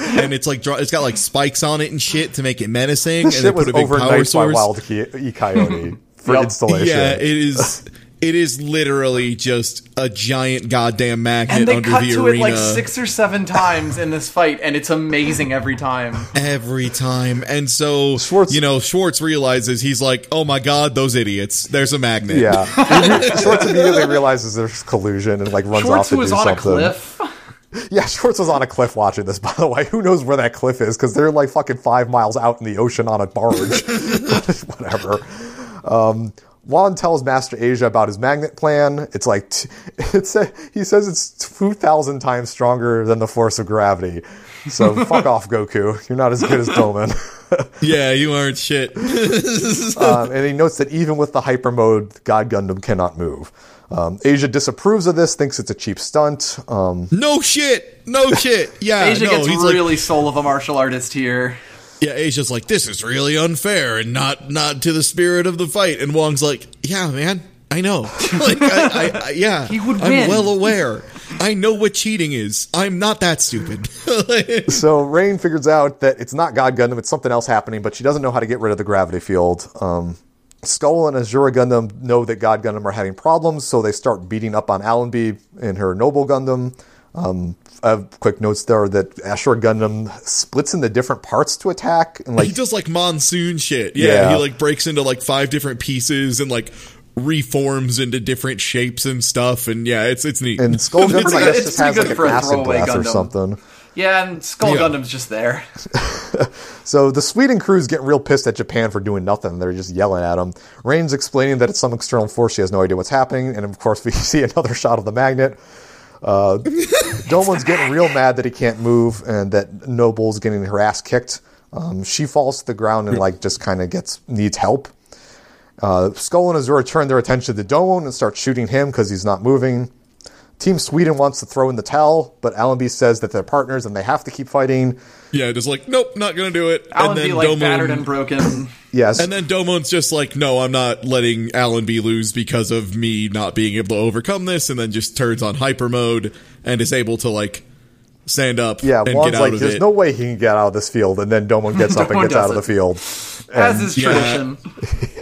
and it's like it's got like spikes on it and shit to make it menacing. This and shit was overnight by Wild E. Coyote for installation. Yeah, it is literally just a giant goddamn magnet under the arena. And they cut to it like 6 or 7 times in this fight, and it's amazing every time. Every time, and so Schwarz realizes he's like, oh my god, those idiots! There's a magnet. Yeah, Schwarz immediately realizes there's collusion and like runs off to do something. Schwarz was on a cliff. Yeah, Schwarz was on a cliff watching this, by the way. Who knows where that cliff is, because they're, like, fucking 5 miles out in the ocean on a barge. Whatever. Wan tells Master Asia about his magnet plan. It's like... he says it's 2,000 times stronger than the force of gravity. So fuck off, Goku. You're not as good as Domon. Yeah, you aren't shit. And he notes that even with the hyper mode, God Gundam cannot move. Asia disapproves of this, thinks it's a cheap stunt. No shit. Yeah, Asia gets really soul of a martial artist here. Yeah, Asia's like, this is really unfair and not to the spirit of the fight. And Wong's like, yeah, man, I know. Like, I he would win. I'm well aware. I know what cheating is. I'm not that stupid. So Rain figures out that it's not God Gundam, it's something else happening, but she doesn't know how to get rid of the gravity field. Skull and Ashura Gundam know that God Gundam are having problems, so they start beating up on Allenby and her Noble Gundam. I have quick notes there that Ashura Gundam splits into different parts to attack. And like, he does like monsoon shit. Yeah. He like breaks into like 5 different pieces and like reforms into different shapes and stuff. And yeah, it's neat. And Skull Gundam I guess just has like a acid blast Gundam or something. Yeah, and Skull Gundam's just there. So the Sweden crew's getting real pissed at Japan for doing nothing. They're just yelling at them. Rain's explaining that it's some external force. She has no idea what's happening. And of course, we see another shot of the magnet. Domon's getting real mad that he can't move and that Noble's getting her ass kicked. She falls to the ground and like just kind of needs help. Skull and Azura turn their attention to Domon and start shooting him because he's not moving. Team Sweden wants to throw in the towel, but Allenby says that they're partners and they have to keep fighting. Yeah, just like, nope, not going to do it. Allenby, like, Domon, battered and broken. Yes. And then Domon's just like, no, I'm not letting Allenby lose because of me not being able to overcome this, and then just turns on hyper mode and is able to, like, stand up and Juan's get out like, of it. There's no way he can get out of this field, and then Domon gets up and gets out of the field. As is tradition.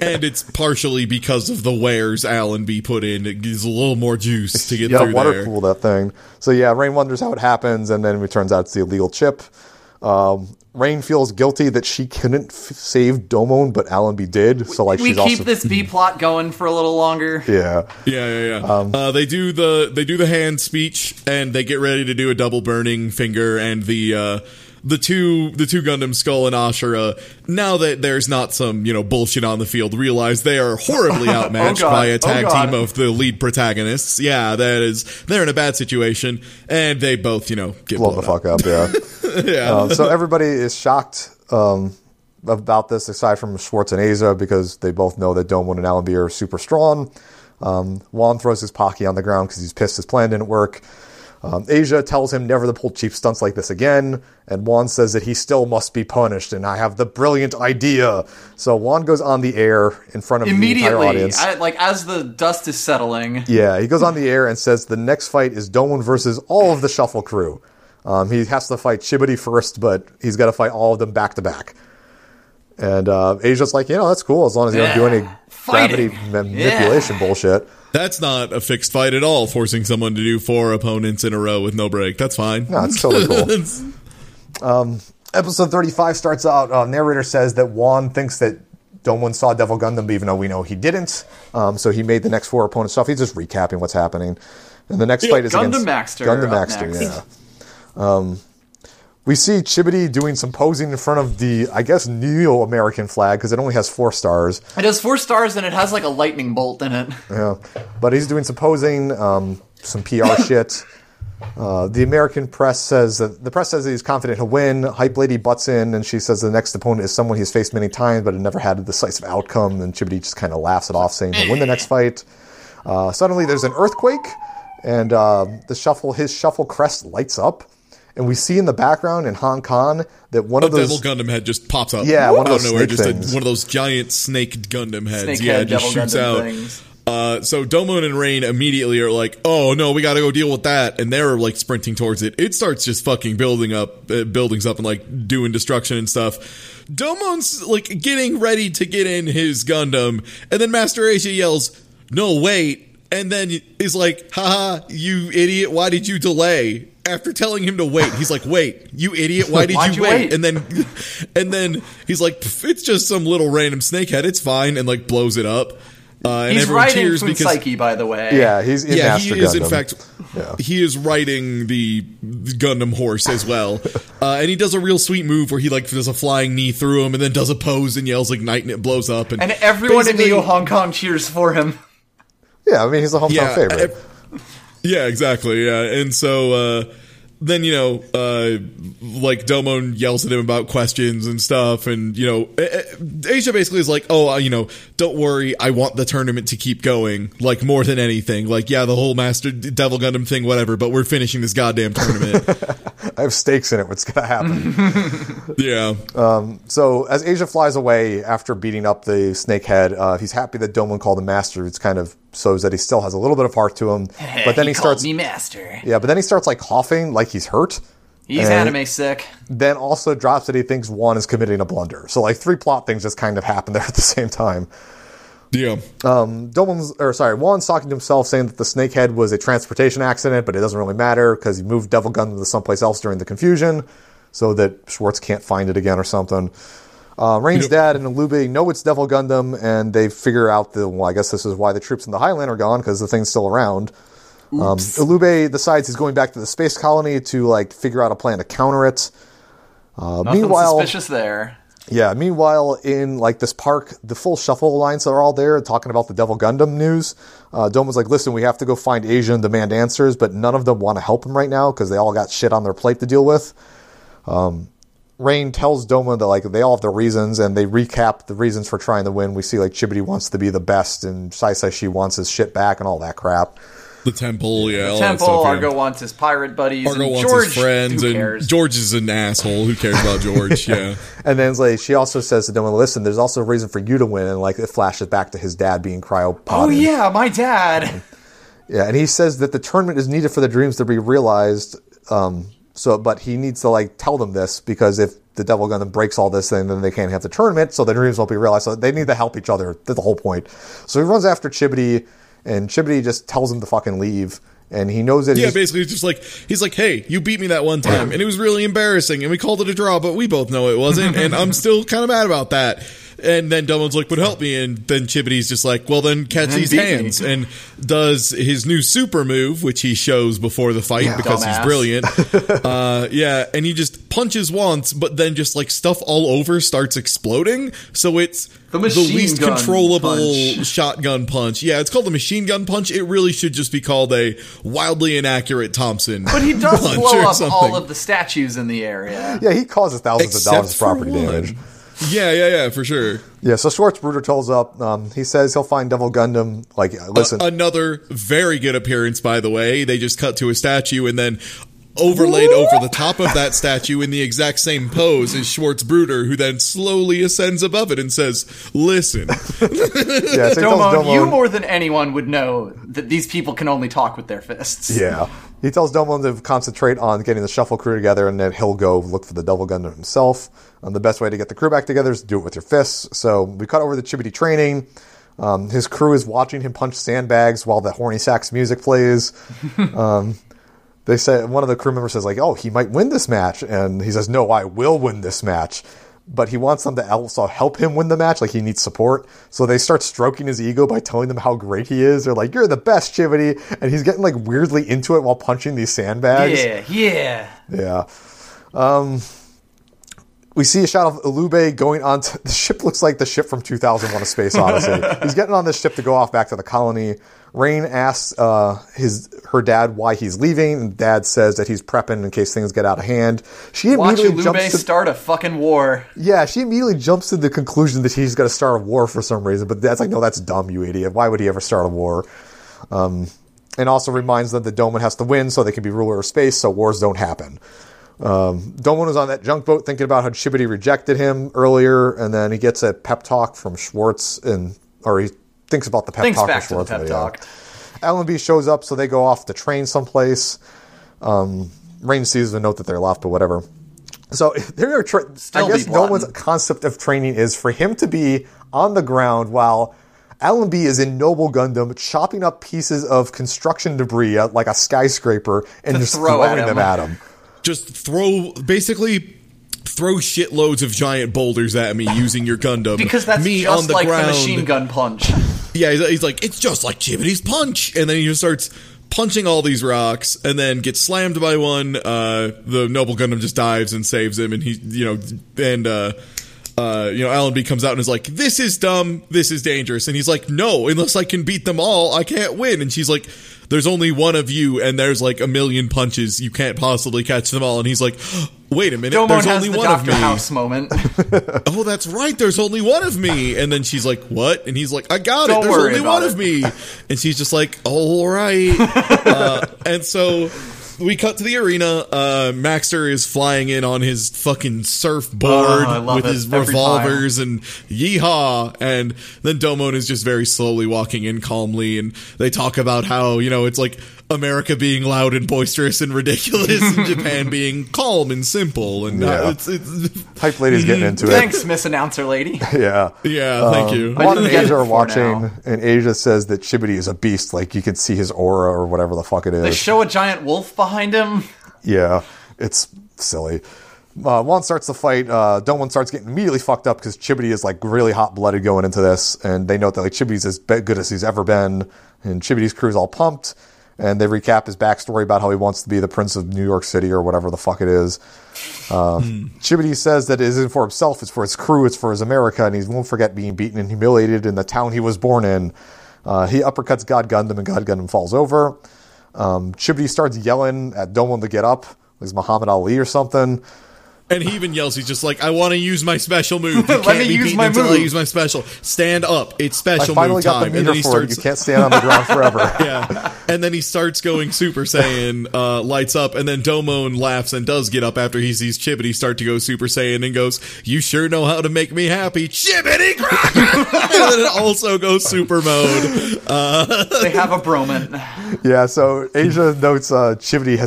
And it's partially because of the wares Allenby put in. It gives a little more juice to get through there. Yeah, water cool that thing. So yeah, Rain wonders how it happens, and then it turns out it's the illegal chip. Rain feels guilty that she couldn't save Domon, but Allenby did. So like, we keep this B plot going for a little longer. Yeah. They do the hand speech, and they get ready to do a double burning finger, and the two Gundam, Skull and Ashura, now that there's not some, bullshit on the field, realize they are horribly outmatched by a tag team of the lead protagonists. Yeah, that is, they're in a bad situation, and they both, get blown the fuck up, yeah. Yeah. So everybody is shocked about this, aside from Schwarz and Asia, because they both know that Domon and Allenby are super strong. Wan throws his Pocky on the ground because he's pissed his plan didn't work. Asia tells him never to pull cheap stunts like this again, and Wan says that he still must be punished, and I have the brilliant idea. So Wan goes on the air in front of the entire audience. As the dust is settling. Yeah, he goes on the air and says the next fight is Domon versus all of the Shuffle crew. He has to fight Chibodee first, but he's got to fight all of them back to back. And Asia's like, that's cool, as long as you don't do any gravity manipulation bullshit. That's not a fixed fight at all, forcing someone to do 4 opponents in a row with no break. That's fine. No, it's totally cool. Episode 35 starts out, narrator says that Wan thinks that Domon saw Devil Gundam, even though we know he dididn't. So he made the next 4 opponents stuff. He's just recapping what's happening. And the next fight is Gundam against Maxter. Gundam Maxter, we see Chibodee doing some posing in front of the, I guess, Neo-American flag, because it only has 4 stars. It has 4 stars, and it has, like, a lightning bolt in it. Yeah. But he's doing some posing, some PR shit. The American press says that... The press says that he's confident he'll win. Hype Lady butts in, and she says the next opponent is someone he's faced many times, but had never had a decisive outcome. And Chibodee just kind of laughs it off, saying he'll win the next fight. Suddenly, there's an earthquake, and his shuffle crest lights up. And we see in the background in Hong Kong that one of those... Devil Gundam head just pops up. Yeah, one of those snake things. One of those giant snake Gundam heads. Just shoots out. So Domon and Rain immediately are like, oh, no, we got to go deal with that. And they're, like, sprinting towards it. It starts just fucking buildings up and, like, doing destruction and stuff. Domon's, like, getting ready to get in his Gundam. And then Master Asia yells, no, wait. And then is like, haha, you idiot, why did you delay? After telling him to wait, he's like, wait, you idiot, why did you wait? And then he's like, it's just some little random snakehead, it's fine, and like blows it up. And he's writing Psyche, by the way. Yeah, he's in Master Gundam. He is, in fact, he is riding the Gundam horse as well. And he does a real sweet move where he like does a flying knee through him and then does a pose and yells ignite and it blows up. And everyone in Neo Hong Kong cheers for him. Yeah, I mean, he's a hometown favorite. Yeah, exactly. Yeah, and so then like Domon yells at him about questions and stuff, and Asia basically is like, "Oh, don't worry, I want the tournament to keep going, like more than anything. Like, yeah, the whole Master Devil Gundam thing, whatever, but we're finishing this goddamn tournament. I have stakes in it. What's gonna happen?" Yeah. So as Asia flies away after beating up the snakehead, he's happy that Domon called him master. It's kind of shows that he still has a little bit of heart to him, but then he starts me master. Yeah, but then he starts like coughing, like he's hurt. He's anime sick. Then also drops that he thinks Wan is committing a blunder. So like 3 plot things just kind of happen there at the same time. Yeah. Wan's talking to himself, saying that the snakehead was a transportation accident, but it doesn't really matter because he moved Devil Gundam to someplace else during the confusion so that Schwarz can't find it again or something. Rain's dad and Allubi know it's Devil Gundam, and they figure out that, well, I guess this is why the troops in the Highland are gone, because the thing's still around. Allubi decides he's going back to the space colony to, like, figure out a plan to counter it. Meanwhile, suspicious there. Yeah, meanwhile, in, like, this park, the full Shuffle Alliance are all there talking about the Devil Gundam news. Domon's like, listen, we have to go find Asia and demand answers, but none of them want to help him right now because they all got shit on their plate to deal with. Rain tells Domon that, like, they all have their reasons, and they recap the reasons for trying to win. We see, like, Chibodee wants to be the best, and Sai Saici wants his shit back, and all that crap. The temple, yeah. The temple, stuff, Argo wants his pirate buddies. Argo and wants George, his friends, and George is an asshole. Who cares about George? Yeah. And then, like, she also says to Domon, listen, there's also a reason for you to win, and, like, it flashes back to his dad being cryopodded. Oh, yeah, my dad! Yeah, and he says that the tournament is needed for the dreams to be realized, but he needs to, like, tell them this, because if the Devil Gundam breaks all this, then they can't have the tournament, so the dreams won't be realized. So they need to help each other. That's the whole point. So he runs after Chibodee, and Chibodee just tells him to fucking leave. And he knows that. Yeah, basically, he's like, hey, you beat me that one time, and it was really embarrassing, and we called it a draw, but we both know it wasn't, and I'm still kind of mad about that. And then Domon's like, but help me, and then Chibity's just like, well, then catch these hands, and does his new super move, which he shows before the fight because he's brilliant. And he just punches once, but then just, like, stuff all over starts exploding, so it's the least controllable shotgun punch. Yeah, it's called the machine gun punch. It really should just be called a wildly inaccurate Thompson. But he does blow up all of the statues in the area. Yeah, he causes thousands of dollars of property damage. Yeah, for sure. Yeah, so Schwarz Bruder tells up. He says he'll find Devil Gundam. Like, listen. Another very good appearance, by the way. They just cut to a statue and then overlaid over the top of that statue in the exact same pose is Schwarz Bruder, who then slowly ascends above it and says, listen. Yeah, so Domon, you more than anyone would know that these people can only talk with their fists. Yeah. He tells Domon to concentrate on getting the Shuffle crew together, and then he'll go look for the Devil Gundam himself. And the best way to get the crew back together is to do it with your fists. So we cut over to Chibodee training. His crew is watching him punch sandbags while the horny sax music plays. They say, one of the crew members says, like, oh, he might win this match. And he says, no, I will win this match. But he wants them to also help him win the match. Like, he needs support. So they start stroking his ego by telling them how great he is. They're like, you're the best, Chibodee. And he's getting, like, weirdly into it while punching these sandbags. Yeah. We see a shot of Allubi going on to... The ship looks like the ship from 2001 A Space Odyssey. He's getting on this ship to go off back to the colony. Rain asks her dad why he's leaving, and Dad says that he's prepping in case things get out of hand. Watch Allubi start a fucking war. Yeah, she immediately jumps to the conclusion that he's going to start a war for some reason, but Dad's like, no, that's dumb, you idiot. Why would he ever start a war? And also reminds them that Domon has to win so they can be ruler of space, so wars don't happen. Domon was on that junk boat thinking about how Chibodee rejected him earlier, and then he gets a pep talk from Schwarz, he thinks back to the pep talk. Allenby shows up, so they go off the train someplace. Rain sees the note that they're left, but whatever. So I guess Domon's concept of training is for him to be on the ground while Allenby is in Noble Gundam chopping up pieces of construction debris like a skyscraper and just throwing them at him. Just throw shitloads of giant boulders at me using your Gundam. Because that's me just on the like ground. The machine gun punch. Yeah, he's like, it's just like Chibity's punch. And then he just starts punching all these rocks and then gets slammed by one. The Noble Gundam just dives and saves him. And he, Allenby comes out and is like, this is dumb. This is dangerous. And he's like, no, unless I can beat them all, I can't win. And she's like, there's only one of you, and there's like a million punches. You can't possibly catch them all. And he's like, wait a minute, there's only one of me. Domon has the Dr. House moment. Oh, that's right, there's only one of me. And then she's like, what? And he's like, I got it, there's only one of me. And she's just like, all right. And so we cut to the arena. Maxter is flying in on his fucking surfboard with his revolvers and yeehaw. And then Domon is just very slowly walking in calmly. And they talk about how, it's like America being loud and boisterous and ridiculous, and Japan being calm and simple. And it's hype lady's getting into it. Thanks, Miss Announcer Lady. Yeah, thank you. A lot of Asia are watching, and Asia says that Chibodee is a beast. Like, you can see his aura or whatever the fuck it is. They show a giant wolf behind him. Yeah, it's silly. Wan starts the fight. Domon starts getting immediately fucked up because Chibodee is like really hot-blooded going into this, and they note that like Chibodee's as good as he's ever been, and Chibodee's crew's all pumped, and they recap his backstory about how he wants to be the Prince of New York City or whatever the fuck it is. Chibodee says that it isn't for himself, it's for his crew, it's for his America, and he won't forget being beaten and humiliated in the town he was born in. He uppercuts God Gundam, and God Gundam falls over. Chibodee starts yelling at Domon to get up. He's Muhammad Ali or something. And he even yells, he's just like, I want to use my special move. I use my special. Stand up. It's special move time. And then he starts... You can't stand on the ground forever. Yeah. And then he starts going Super Saiyan, lights up, and then Domon laughs and does get up after he sees Chibodee start to go Super Saiyan and goes, you sure know how to make me happy, Chibodee Crocket! And then it also goes Super Mode. They have a broman. Yeah, so Asia notes Chibodee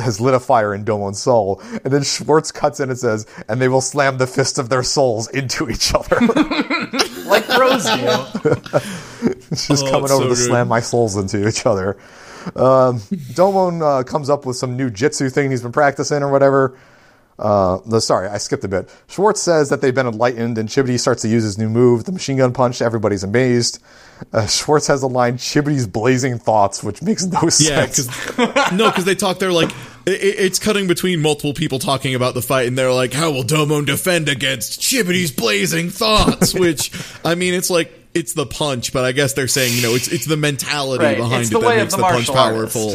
has lit a fire in Domon's soul, and then Schwarz cuts in and it says, and they will slam the fist of their souls into each other. Like Rose do. She's coming over to slam my souls into each other. Domon comes up with some new jitsu thing he's been practicing or whatever. Sorry, I skipped a bit. Schwarz says that they've been enlightened, and Chibodee starts to use his new move, the machine gun punch. Everybody's amazed. Schwarz has the line, Chibodee's blazing thoughts, which makes no sense. Because they talk, they're like, it's cutting between multiple people talking about the fight, and they're like, how will Domon defend against Chibodee's blazing thoughts? Which, I mean, it's like, it's the punch, but I guess they're saying, it's the mentality behind it that makes the punch powerful.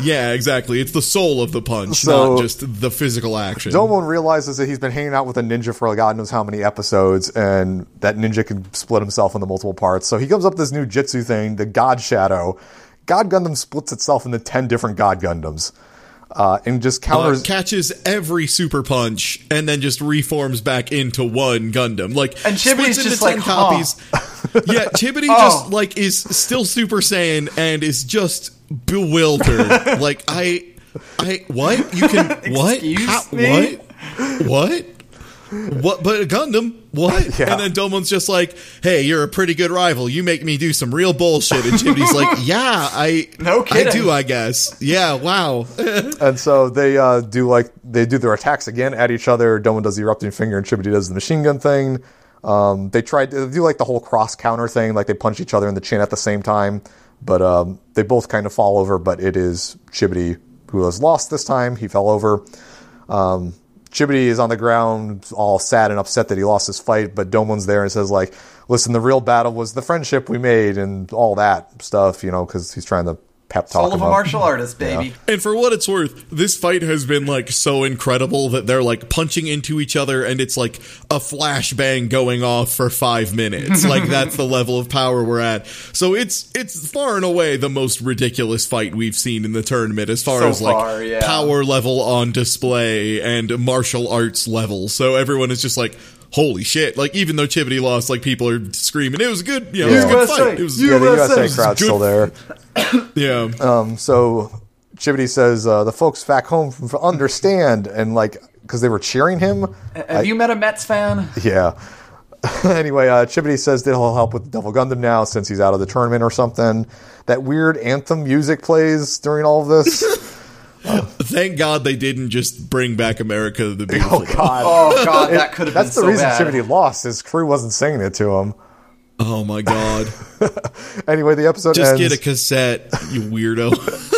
Yeah, exactly. It's the soul of the punch, not just the physical action. Domon realizes that he's been hanging out with a ninja for God knows how many episodes, and that ninja can split himself into multiple parts. So he comes up with this new jitsu thing, the God Shadow. God Gundam splits itself into 10 different God Gundams. And just counters... catches every super punch and then just reforms back into one Gundam. And Chibodee's just like, copies. Yeah, Chibodee just, is still Super Saiyan and is just bewildered. What? You can... What? Excuse me? What? What? But a Gundam? What? Yeah. And then Domon's just like, hey, you're a pretty good rival. You make me do some real bullshit. And Chibodee's like, I do, I guess. Yeah, wow. And so they do their attacks again at each other. Domon does the erupting finger and Chibodee does the machine gun thing. They try to do the whole cross counter thing, they punch each other in the chin at the same time. But they both kind of fall over, but it is Chibodee who has lost this time. He fell over. Chibodee is on the ground, all sad and upset that he lost his fight, but Domon's there and says, listen, the real battle was the friendship we made and all that stuff, because he's trying to pep talk him up. Soul of a martial artist, baby. Yeah. And for what it's worth, this fight has been, so incredible that they're, punching into each other and it's, a flashbang going off for 5 minutes. That's the level of power we're at. So it's far and away the most ridiculous fight we've seen in the tournament as far as power level on display and martial arts level. So everyone is just holy shit. Even though Chibodee lost, people are screaming. It was a good, it was a good fight. It was the USA crowd's still there. Yeah. So Chibodee says, the folks back home understand. And, because they were cheering him. Have you met a Mets fan? Yeah. Anyway, Chibodee says that he'll help with the Devil Gundam now since he's out of the tournament or something. That weird anthem music plays during all of this. Thank God they didn't just bring back America the Beautiful. Oh God, that could have been so bad. That's the reason Chibodee lost. His crew wasn't singing it to him. Oh my God. Anyway, the episode ends. Just get a cassette, you weirdo.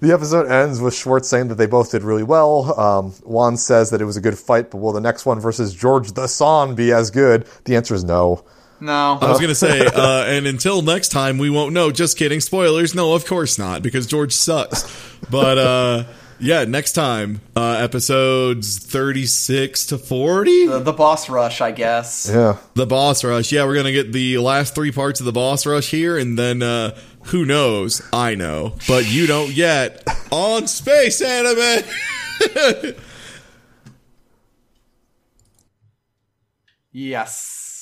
The episode ends with Schwarz saying that they both did really well. Wan says that it was a good fight, but will the next one versus George the Son be as good? The answer is no. No. I was going to say, and until next time, we won't know. Just kidding. Spoilers. No, of course not, because George sucks. But, next time, episodes 36 to 40? The boss rush, I guess. Yeah. The boss rush. Yeah, we're going to get the last three parts of the boss rush here, and then, who knows? I know. But you don't yet. On Space Anime! Yes.